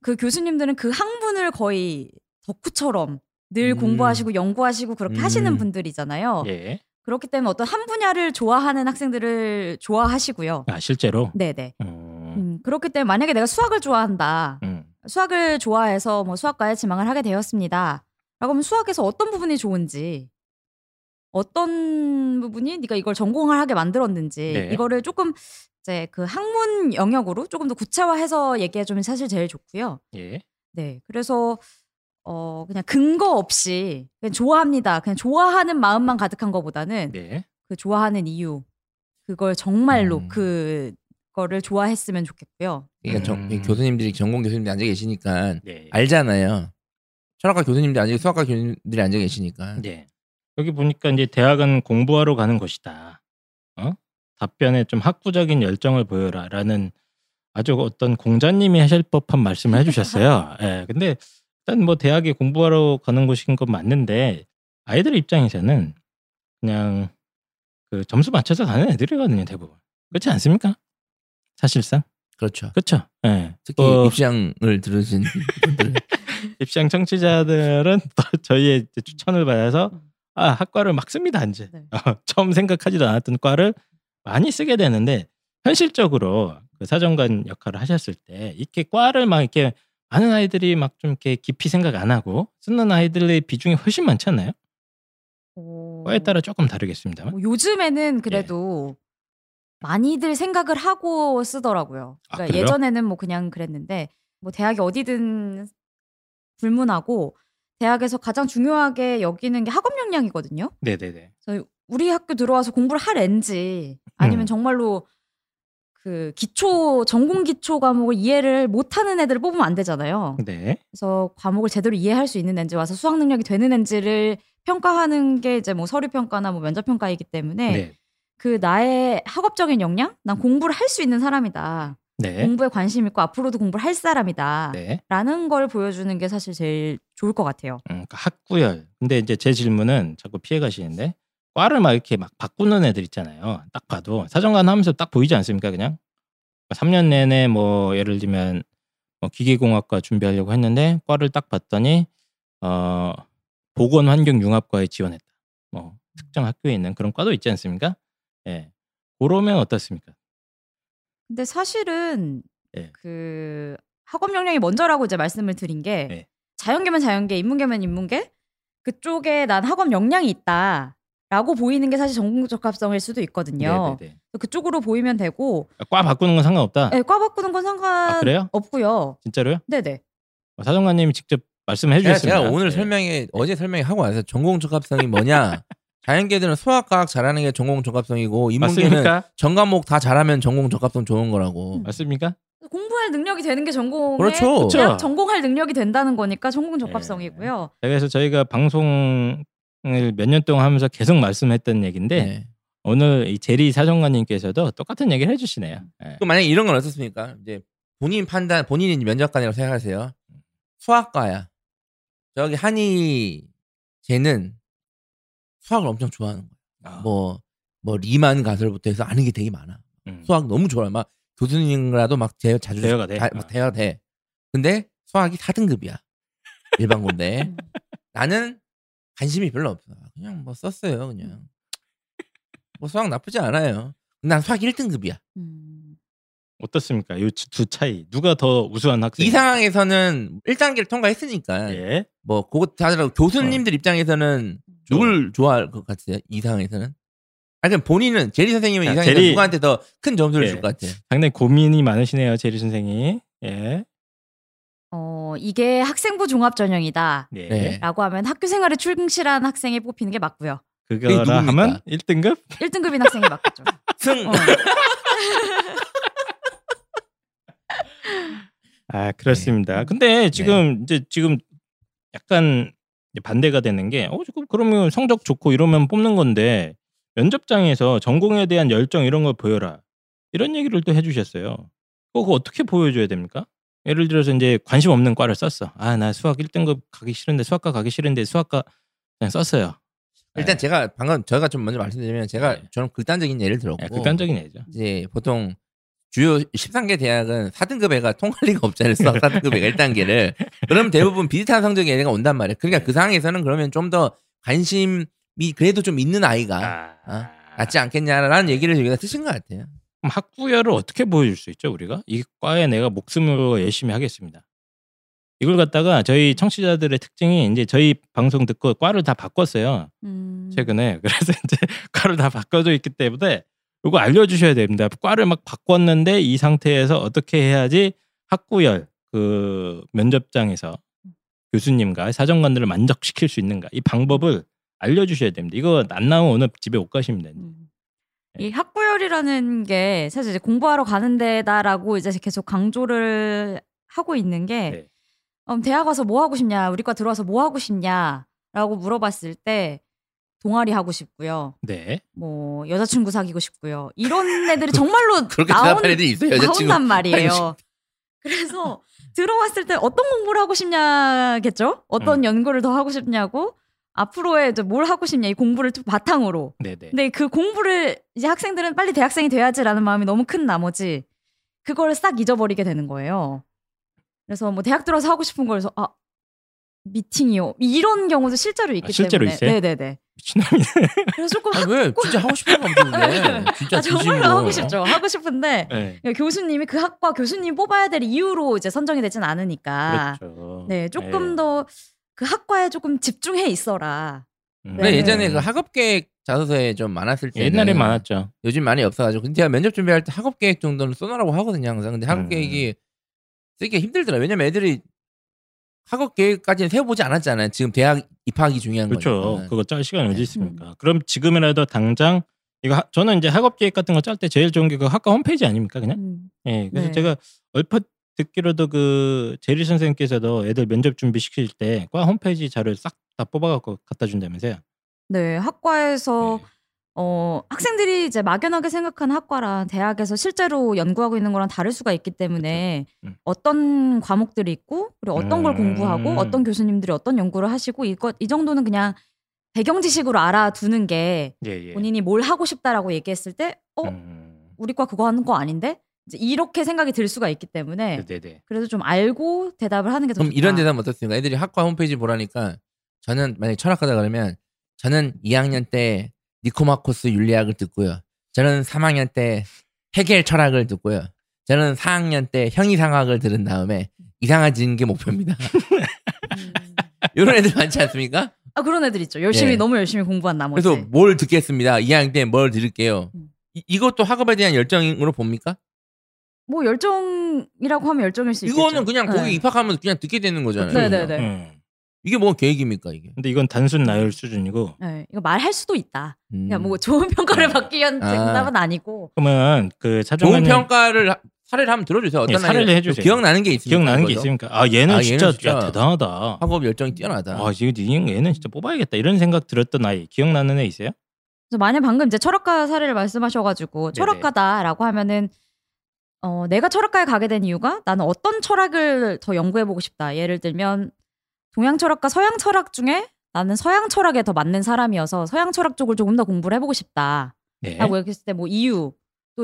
그 교수님들은 그 학문을 거의 덕후처럼 늘 음. 공부하시고 연구하시고 그렇게 음. 하시는 분들이잖아요. 예. 그렇기 때문에 어떤 한 분야를 좋아하는 학생들을 좋아하시고요. 아 실제로? 네네. 음. 음, 그렇기 때문에 만약에 내가 수학을 좋아한다. 음. 수학을 좋아해서 뭐 수학과에 지망을 하게 되었습니다. 라고 하면 수학에서 어떤 부분이 좋은지 어떤 부분이 네가 이걸 전공을 하게 만들었는지 네. 이거를 조금 이제 그 학문 영역으로 조금 더 구체화해서 얘기해주면 사실 제일 좋고요. 예. 네. 그래서 어 그냥 근거 없이 그냥 좋아합니다. 그냥 좋아하는 마음만 가득한 거보다는 네. 그 좋아하는 이유 그걸 정말로 음. 그거를 좋아했으면 좋겠고요. 그러니까 저, 음. 교수님들이 전공 교수님들이 앉아 계시니까 네. 알잖아요. 철학과 교수님들이 앉아, 수학과 교수님들이 앉아 계시니까. 네. 여기 보니까 이제 대학은 공부하러 가는 것이다. 어? 답변에 좀 학구적인 열정을 보여라라는 아주 어떤 공자님이 하실 법한 말씀을 해주셨어요. 예, 근데 일단 뭐 대학에 공부하러 가는 곳인 건 맞는데 아이들 입장에서는 그냥 그 점수 맞춰서 가는 애들이거든요 대부분. 그렇지 않습니까? 사실상. 그렇죠. 그렇죠. 예. 특히 어, 입시왕을 들으신 분들, 입시왕 청취자들은 또 저희의 추천을 받아서 아 학과를 막 씁니다 이제. 네. 처음 생각하지도 않았던 과를 많이 쓰게 되는데 현실적으로 그 사정관 역할을 하셨을 때 이렇게 과를 막 이렇게 많은 아이들이 막 좀 이렇게 깊이 생각 안 하고 쓰는 아이들의 비중이 훨씬 많잖아요. 오... 과에 따라 조금 다르겠습니다만. 뭐 요즘에는 그래도 예. 많이들 생각을 하고 쓰더라고요. 그러니까 아, 예전에는 뭐 그냥 그랬는데 뭐 대학이 어디든 불문하고 대학에서 가장 중요하게 여기는 게 학업 역량이거든요. 네네네. 그래서 우리 학교 들어와서 공부를 할 앤지 아니면 음. 정말로 그 기초 전공 기초 과목을 이해를 못하는 애들을 뽑으면 안 되잖아요. 네. 그래서 과목을 제대로 이해할 수 있는 앤지 와서 수학 능력이 되는 앤지를 평가하는 게 이제 뭐 서류 평가나 뭐 면접 평가이기 때문에 네. 그 나의 학업적인 역량, 난 공부를 할 수 있는 사람이다. 네. 공부에 관심 있고 앞으로도 공부를 할 사람이다. 네. 라는 걸 보여주는 게 사실 제일 좋을 것 같아요. 음, 그러니까 학구열. 근데 이제 제 질문은 자꾸 피해 가시는데. 과를 막 이렇게 막 바꾸는 애들 있잖아요. 딱 봐도 사정관 하면서 딱 보이지 않습니까? 그냥 삼 년 내내 뭐 예를 들면 뭐 기계공학과 준비하려고 했는데 과를 딱 봤더니 어 보건환경융합과에 지원했다. 뭐 특정 학교에 있는 그런 과도 있지 않습니까? 예, 그러면 어떻습니까? 근데 사실은 예. 그 학업 역량이 먼저라고 이제 말씀을 드린 게 예. 자연계면 자연계, 인문계면 인문계 그쪽에 난 학업 역량이 있다. 라고 보이는 게 사실 전공적합성일 수도 있거든요. 네네네. 그쪽으로 보이면 되고 과 바꾸는 건 상관없다? 네. 과 바꾸는 건 상관없고요. 아, 진짜로요? 네네. 사정관님이 직접 말씀해 주셨습니다. 제가 오늘 네. 설명에 어제 설명에 하고 와서 전공적합성이 뭐냐 자연계들은 수학과학 잘하는 게 전공적합성이고 인문계는 전과목 다 잘하면 전공적합성 좋은 거라고. 음. 맞습니까? 공부할 능력이 되는 게 전공에 그렇죠. 그냥 전공할 능력이 된다는 거니까 전공적합성이고요. 네. 그래서 저희가 방송 몇 년 동안 하면서 계속 말씀했던 얘기인데 네. 오늘 이 제리 사정관님께서도 똑같은 얘기를 해주시네요. 네. 그럼 만약에 이런 건 어떻습니까? 이제 본인 판단, 본인이 면접관이라고 생각하세요. 수학과야. 저기 한이 쟤는 수학을 엄청 좋아하는 거야. 아. 뭐, 뭐 리만 가설부터 해서 아는 게 되게 많아. 음. 수학 너무 좋아. 막 교수님이라도 막 제, 자주 대화가 돼. 다, 막 대화가 돼. 근데 수학이 사 등급이야. 일반고인데 나는 관심이 별로 없어. 그냥 뭐 썼어요. 그냥 뭐 수학 나쁘지 않아요. 난 수학 일 등급이야. 음. 어떻습니까? 이 두 차이 누가 더 우수한 학생? 이 상황에서는 일 단계를 통과했으니까. 예. 뭐 그거 다들 교수님들 어. 입장에서는 좋아. 누굴 좋아할 것 같아요? 이 상황에서는? 아니 본인은 제리 선생님은 자, 이 상황에서 제리... 누구한테 더 큰 점수를 예. 줄 것 같아요? 당연히 고민이 많으시네요, 제리 선생님. 예. 어 이게 학생부 종합 전형이다라고 네. 하면 학교 생활에 충실한 학생이 뽑히는 게 맞고요. 그거라 하면 일 등급? 일 등급인 학생이 맞겠죠. 승. 어. 아 그렇습니다. 네. 근데 지금 네. 이제 지금 약간 반대가 되는 게 어 지금 그러면 성적 좋고 이러면 뽑는 건데 면접장에서 전공에 대한 열정 이런 걸 보여라 이런 얘기를 또 해주셨어요. 그거 어떻게 보여줘야 됩니까? 예를 들어서 이제 관심 없는 과를 썼어. 아, 나 수학 일 등급 가기 싫은데 수학과 가기 싫은데 수학과 그냥 썼어요. 일단 네. 제가 방금 저희가 좀 먼저 말씀드리면 제가 네. 저는 극단적인 예를 들었고 네, 극단적인 예죠. 이제 보통 주요 십삼 개 대학은 사 등급 애가 통할 리가 없잖아요. 수학 사 등급 애가 일 단계를. 그럼 대부분 비슷한 성적의 애가 온단 말이에요. 그러니까 그 상황에서는 그러면 좀 더 관심이 그래도 좀 있는 아이가 아... 어? 낫지 않겠냐라는 얘기를 저희가 쓰신 것 같아요. 그럼 학부열을 어떻게 보여줄 수 있죠? 우리가 이 과에 내가 목숨으로 열심히 하겠습니다. 이걸 갖다가 저희 청취자들의 특징이 이제 저희 방송 듣고 과를 다 바꿨어요. 음... 최근에. 그래서 이제 과를 다 바꿔져 있기 때문에 이거 알려주셔야 됩니다. 과를 막 바꿨는데 이 상태에서 어떻게 해야지 학구열 그 면접장에서 교수님과 사정관들을 만족시킬 수 있는가 이 방법을 알려주셔야 됩니다. 이거 안 나오면 오늘 집에 못 가십니다. 음. 이 학구열이라는 게 사실 이제 공부하러 가는 데다라고 이제 계속 강조를 하고 있는 게 네. 음, 대학 와서 뭐 하고 싶냐, 우리과 들어와서 뭐 하고 싶냐라고 물어봤을 때 동아리 하고 싶고요. 네. 뭐 여자친구 사귀고 싶고요. 이런 애들이 정말로 그렇게 나온, 애들이 있어요. 나온단 말이에요. 그래서 들어왔을 때 어떤 공부를 하고 싶냐겠죠? 어떤 음. 연구를 더 하고 싶냐고. 앞으로의 이제 뭘 하고 싶냐 이 공부를 바탕으로. 네네. 근데 그 공부를 이제 학생들은 빨리 대학생이 돼야지라는 마음이 너무 큰 나머지 그걸 싹 잊어버리게 되는 거예요. 그래서 뭐 대학 들어서 하고 싶은 거에서 아 미팅이요 이런 경우도 실제로 있기 아, 실제로 때문에. 실제로 있어요? 네네네. 미친놈이네. 그래서 조금 아, 왜 진짜 하고 싶은 건데 진짜 아, 정말로 하고 싶죠. 하고 싶은데 네. 교수님이 그 학과 교수님 뽑아야 될 이유로 이제 선정이 되진 않으니까. 그렇죠. 네 조금 네. 더. 그 학과에 조금 집중해 있어라. 음. 네. 예전에 그 학업계획 자소서에 좀 많았을 때 옛날에 많았죠. 요즘 많이 없어가지고 근데 제가 면접 준비할 때 학업계획 정도는 써놓으라고 하거든요 항상. 근데 학업계획이 음. 쓰기가 힘들더라고요. 왜냐면 애들이 학업계획까지는 세워보지 않았잖아요. 지금 대학 입학이 중요한 거죠. 그렇죠. 거니까. 그거 짤 시간이 네. 어디 있습니까. 음. 그럼 지금이라도 당장 이거 하, 저는 이제 학업계획 같은 거 짤 때 제일 좋은 게 그 학과 홈페이지 아닙니까 그냥. 음. 네. 그래서 네. 제가 얼핏 듣기로도 그 제리 선생님께서도 애들 면접 준비 시킬 때 과 홈페이지 자료를 싹 다 뽑아갖고 갖다 준다면서요? 네, 학과에서 네. 어 학생들이 이제 막연하게 생각하는 학과랑 대학에서 실제로 연구하고 있는 거랑 다를 수가 있기 때문에 그렇죠. 음. 어떤 과목들이 있고 그리고 어떤 음. 걸 공부하고 어떤 교수님들이 어떤 연구를 하시고 이거 이 정도는 그냥 배경 지식으로 알아두는 게 예, 예. 본인이 뭘 하고 싶다라고 얘기했을 때 어 음. 우리 과 그거 하는 거 아닌데? 이렇게 생각이 들 수가 있기 때문에 네네. 그래서 좀 알고 대답을 하는 게 더 좋다. 그럼 이런 대답 어떻습니까? 애들이 학과 홈페이지 보라니까 저는 만약에 철학하다 그러면 저는 이 학년 때 니코마코스 윤리학을 듣고요. 저는 삼 학년 때 헤겔 철학을 듣고요. 저는 사 학년 때 형이상학을 들은 다음에 이상해지는 게 목표입니다. 이런 애들 많지 않습니까? 아 그런 애들 있죠. 열심히 네. 너무 열심히 공부한 나머지. 그래서 뭘 듣겠습니다. 이 학년 때 뭘 들을게요. 음. 이, 이것도 학업에 대한 열정으로 봅니까? 뭐 열정이라고 하면 열정일 수 있겠죠. 이거는 그냥 거기 네. 입학하면 그냥 듣게 되는 거잖아요. 네네네. 음. 이게 뭐 계획입니까 이게? 근데 이건 단순 나열 수준이고. 네, 이거 말할 수도 있다. 음. 그냥 뭐 좋은 평가를 네. 받기 위한 대답은 아. 아니고. 그러면 그 사정관님 좋은 평가를 사례를 한번 들어주세요. 어떤 예, 사례를 해주세요. 기억나는 게 있습니까? 기억나는 게 있습니까? 아 얘는, 아, 진짜, 얘는 진짜 야, 대단하다. 학업 열정이 뛰어나다. 아 지금 얘는 진짜 뽑아야겠다 이런 생각 들었던 아이 기억나는 애 있어요? 그래서 만약 방금 이제 철학과 사례를 말씀하셔가지고 네네. 철학과다라고 하면은. 어, 내가 철학과에 가게 된 이유가 나는 어떤 철학을 더 연구해보고 싶다. 예를 들면 동양 철학과 서양 철학 중에 나는 서양 철학에 더 맞는 사람이어서 서양 철학 쪽을 조금 더 공부를 해보고 싶다. 네. 라고 얘기했을 때 뭐 이유도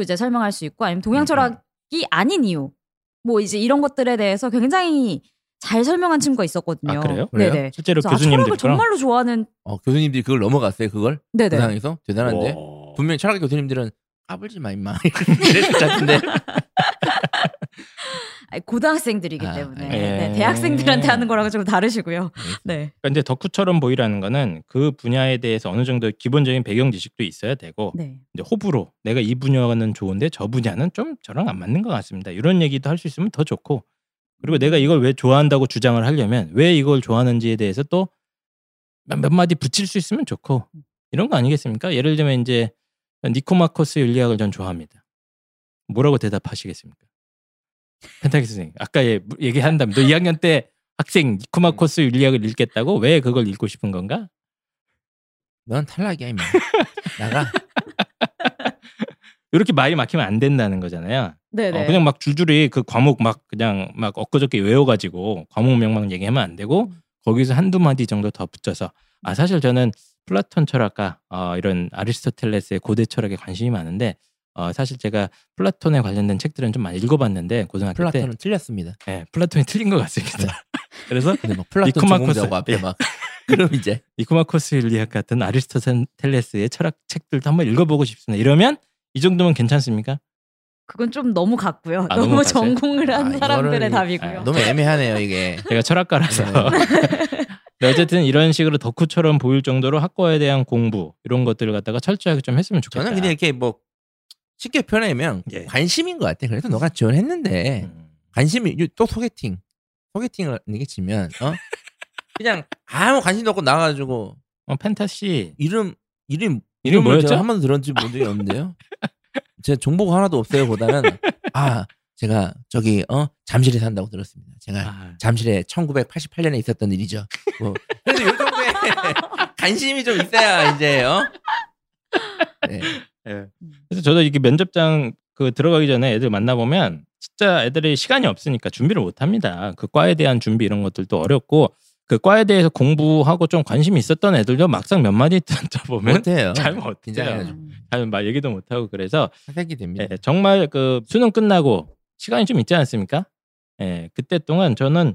이제 설명할 수 있고 아니면 동양 철학이 아닌 이유 뭐 이제 이런 것들에 대해서 굉장히 잘 설명한 친구가 있었거든요. 아, 그래요? 네네. 그래요? 실제로 교수님들처럼? 아, 철학을 정말로 좋아하는. 어, 교수님들이 그걸 넘어갔어요, 그걸? 네네. 그 상황에서? 대단한데? 오... 분명히 철학 교수님들은 까불지 마, 임마. 이랬을 것 같은데. 고등학생들이기 아, 때문에 네, 대학생들한테 하는 거랑 좀 다르시고요. 네. 근데 덕후처럼 보이라는 거는 그 분야에 대해서 어느 정도 기본적인 배경 지식도 있어야 되고 네. 이제 호불호 내가 이 분야는 좋은데 저 분야는 좀 저랑 안 맞는 것 같습니다. 이런 얘기도 할 수 있으면 더 좋고 그리고 내가 이걸 왜 좋아한다고 주장을 하려면 왜 이걸 좋아하는지에 대해서 또 몇 마디 붙일 수 있으면 좋고 이런 거 아니겠습니까? 예를 들면 이제 니코마코스 윤리학을 전 좋아합니다. 뭐라고 대답하시겠습니까? 펜타키 선생님 아까 얘기한다면 너 이 학년 때 학생 니코마코스 윤리학을 읽겠다고 왜 그걸 읽고 싶은 건가? 넌 탈락이야 임마. 나가. 이렇게 말이 막히면 안 된다는 거잖아요. 네네. 어, 그냥 막 줄줄이 그 과목 막 그냥 막 엊그저께 외워가지고 과목명만 얘기하면 안 되고 거기서 한두 마디 정도 더 붙여서 아 사실 저는 플라톤 철학과 어, 이런 아리스토텔레스의 고대 철학에 관심이 많은데 어 사실 제가 플라톤에 관련된 책들은 좀 많이 읽어봤는데 고등학교 플라톤은 때 플라톤은 틀렸습니다. 네, 플라톤이 틀린 것 같습니다. 그래서 근데 막 플라톤 전공자고 앞에 막 그럼 이제 니코마코스 윤리학 같은 아리스토텔레스의 철학 책들도 한번 읽어보고 싶습니다. 이러면 이 정도면 괜찮습니까? 그건 좀 너무 같고요. 아, 너무, 너무 전공을 한 아, 사람들의 이거를, 답이고요. 아, 너무 애매하네요 이게. 제가 철학가라서. 네, 어쨌든 이런 식으로 덕후처럼 보일 정도로 학과에 대한 공부 이런 것들을 갖다가 철저하게 좀 했으면 좋겠다. 저는 그냥 이렇게 뭐 쉽게 표현하면 예. 관심인 것 같아. 그래서 너가 지원했는데 음. 관심이 또 소개팅 소개팅을 얘기했지면 어? 그냥 아무 관심도 없고 나와가지고 어, 펜타씨 이름 이름 이름 뭐였죠? 한 번도 들었는지 본 적이 없는데요. 제 정보가 하나도 없어요. 보다는 아 제가 저기 어 잠실에 산다고 들었습니다. 제가 아. 잠실에 천구백팔십팔 년에 있었던 일이죠. 뭐. 그래서 요 정도에 관심이 좀 있어야 이제 어. 네. 예. 그래서 저도 이렇게 면접장 그 들어가기 전에 애들 만나보면 진짜 애들이 시간이 없으니까 준비를 못합니다. 그 과에 대한 준비 이런 것들도 어렵고 그 과에 대해서 공부하고 좀 관심이 있었던 애들도 막상 몇 마디 던져보면 못해요. 잘 못해요. 잘 막 얘기도 못하고 그래서 사색이 됩니다. 예, 정말 그 수능 끝나고 시간이 좀 있지 않습니까? 예, 그때 동안 저는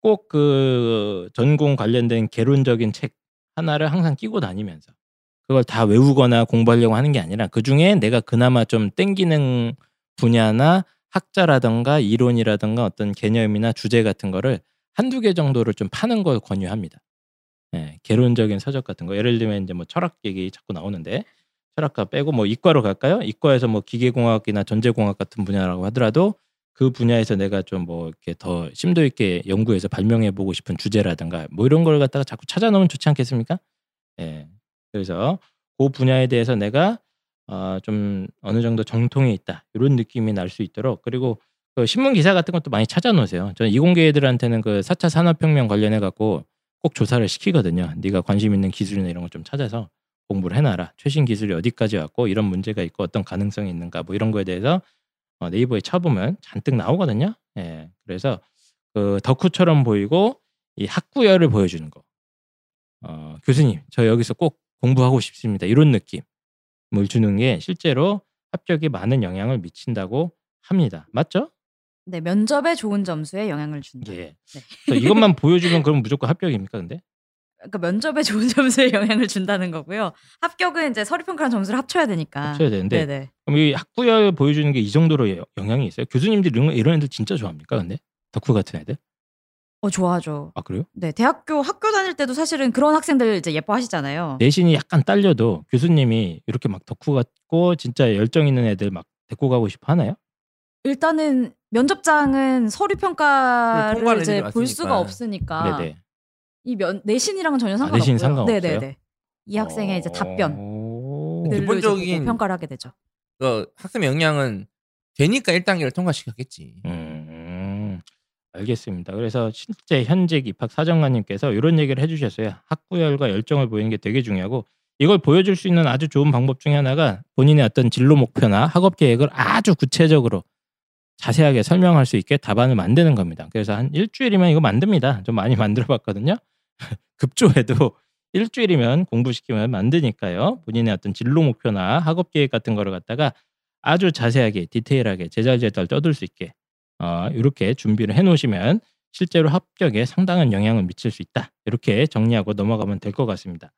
꼭 그 전공 관련된 개론적인 책 하나를 항상 끼고 다니면서 그걸 다 외우거나 공부하려고 하는 게 아니라 그중에 내가 그나마 좀 땡기는 분야나 학자라든가 이론이라든가 어떤 개념이나 주제 같은 거를 한두 개 정도를 좀 파는 걸 권유합니다. 예, 개론적인 서적 같은 거. 예를 들면 이제 뭐 철학 얘기 자꾸 나오는데 철학과 빼고 뭐 이과로 갈까요? 이과에서 뭐 기계공학이나 전제공학 같은 분야라고 하더라도 그 분야에서 내가 좀 뭐 이렇게 더 심도 있게 연구해서 발명해보고 싶은 주제라든가 뭐 이런 걸 갖다가 자꾸 찾아 놓으면 좋지 않겠습니까? 예. 그래서 그 분야에 대해서 내가 어 좀 어느 정도 정통이 있다 이런 느낌이 날 수 있도록 그리고 그 신문 기사 같은 것도 많이 찾아놓으세요. 저는 이공계 애들한테는 그 사 차 산업혁명 관련해 갖고 꼭 조사를 시키거든요. 네가 관심 있는 기술이나 이런 걸 좀 찾아서 공부를 해놔라. 최신 기술이 어디까지 왔고 이런 문제가 있고 어떤 가능성이 있는가 뭐 이런 거에 대해서 어 네이버에 쳐보면 잔뜩 나오거든요. 예, 그래서 그 덕후처럼 보이고 이 학구열을 보여주는 거. 어, 교수님, 저 여기서 꼭 공부하고 싶습니다. 이런 느낌을 주는 게 실제로 합격에 많은 영향을 미친다고 합니다. 맞죠? 네, 면접에 좋은 점수에 영향을 준다. 예. 네. 이것만 보여주면 그럼 무조건 합격입니까, 근데? 그러니까 면접에 좋은 점수에 영향을 준다는 거고요. 합격은 이제 서류평가랑 점수를 합쳐야 되니까. 합쳐야 되는데. 네네. 그럼 이 학구열 보여주는 게 이 정도로 영향이 있어요? 교수님들 이런, 이런 애들 진짜 좋아합니까, 근데? 덕후 같은 애들? 어 좋아하죠. 아 그래요? 네 대학교 학교 다닐 때도 사실은 그런 학생들 이제 예뻐하시잖아요. 내신이 약간 딸려도 교수님이 이렇게 막 덕후 같고 진짜 열정 있는 애들 막 데리고 가고 싶어 하나요? 일단은 면접장은 서류 평가를 이제 볼 수가 없으니까 네네. 이 면 내신이랑은 전혀 상관없고요. 아, 내신 상관없어요. 네네네. 이 학생의 어... 이제 답변들로 기본적인 평가를 하게 되죠. 그 학습 역량은 되니까 일 단계를 통과시켰겠지. 음. 알겠습니다. 그래서 실제 현직 입학 사정관님께서 이런 얘기를 해주셨어요. 학구열과 열정을 보이는 게 되게 중요하고 이걸 보여줄 수 있는 아주 좋은 방법 중에 하나가 본인의 어떤 진로 목표나 학업 계획을 아주 구체적으로 자세하게 설명할 수 있게 답안을 만드는 겁니다. 그래서 한 일주일이면 이거 만듭니다. 좀 많이 만들어봤거든요. 급조해도 일주일이면 공부시키면 만드니까요. 본인의 어떤 진로 목표나 학업 계획 같은 거를 갖다가 아주 자세하게 디테일하게 제잘제잘 떠들 수 있게 어, 이렇게 준비를 해놓으시면 실제로 합격에 상당한 영향을 미칠 수 있다. 이렇게 정리하고 넘어가면 될 것 같습니다.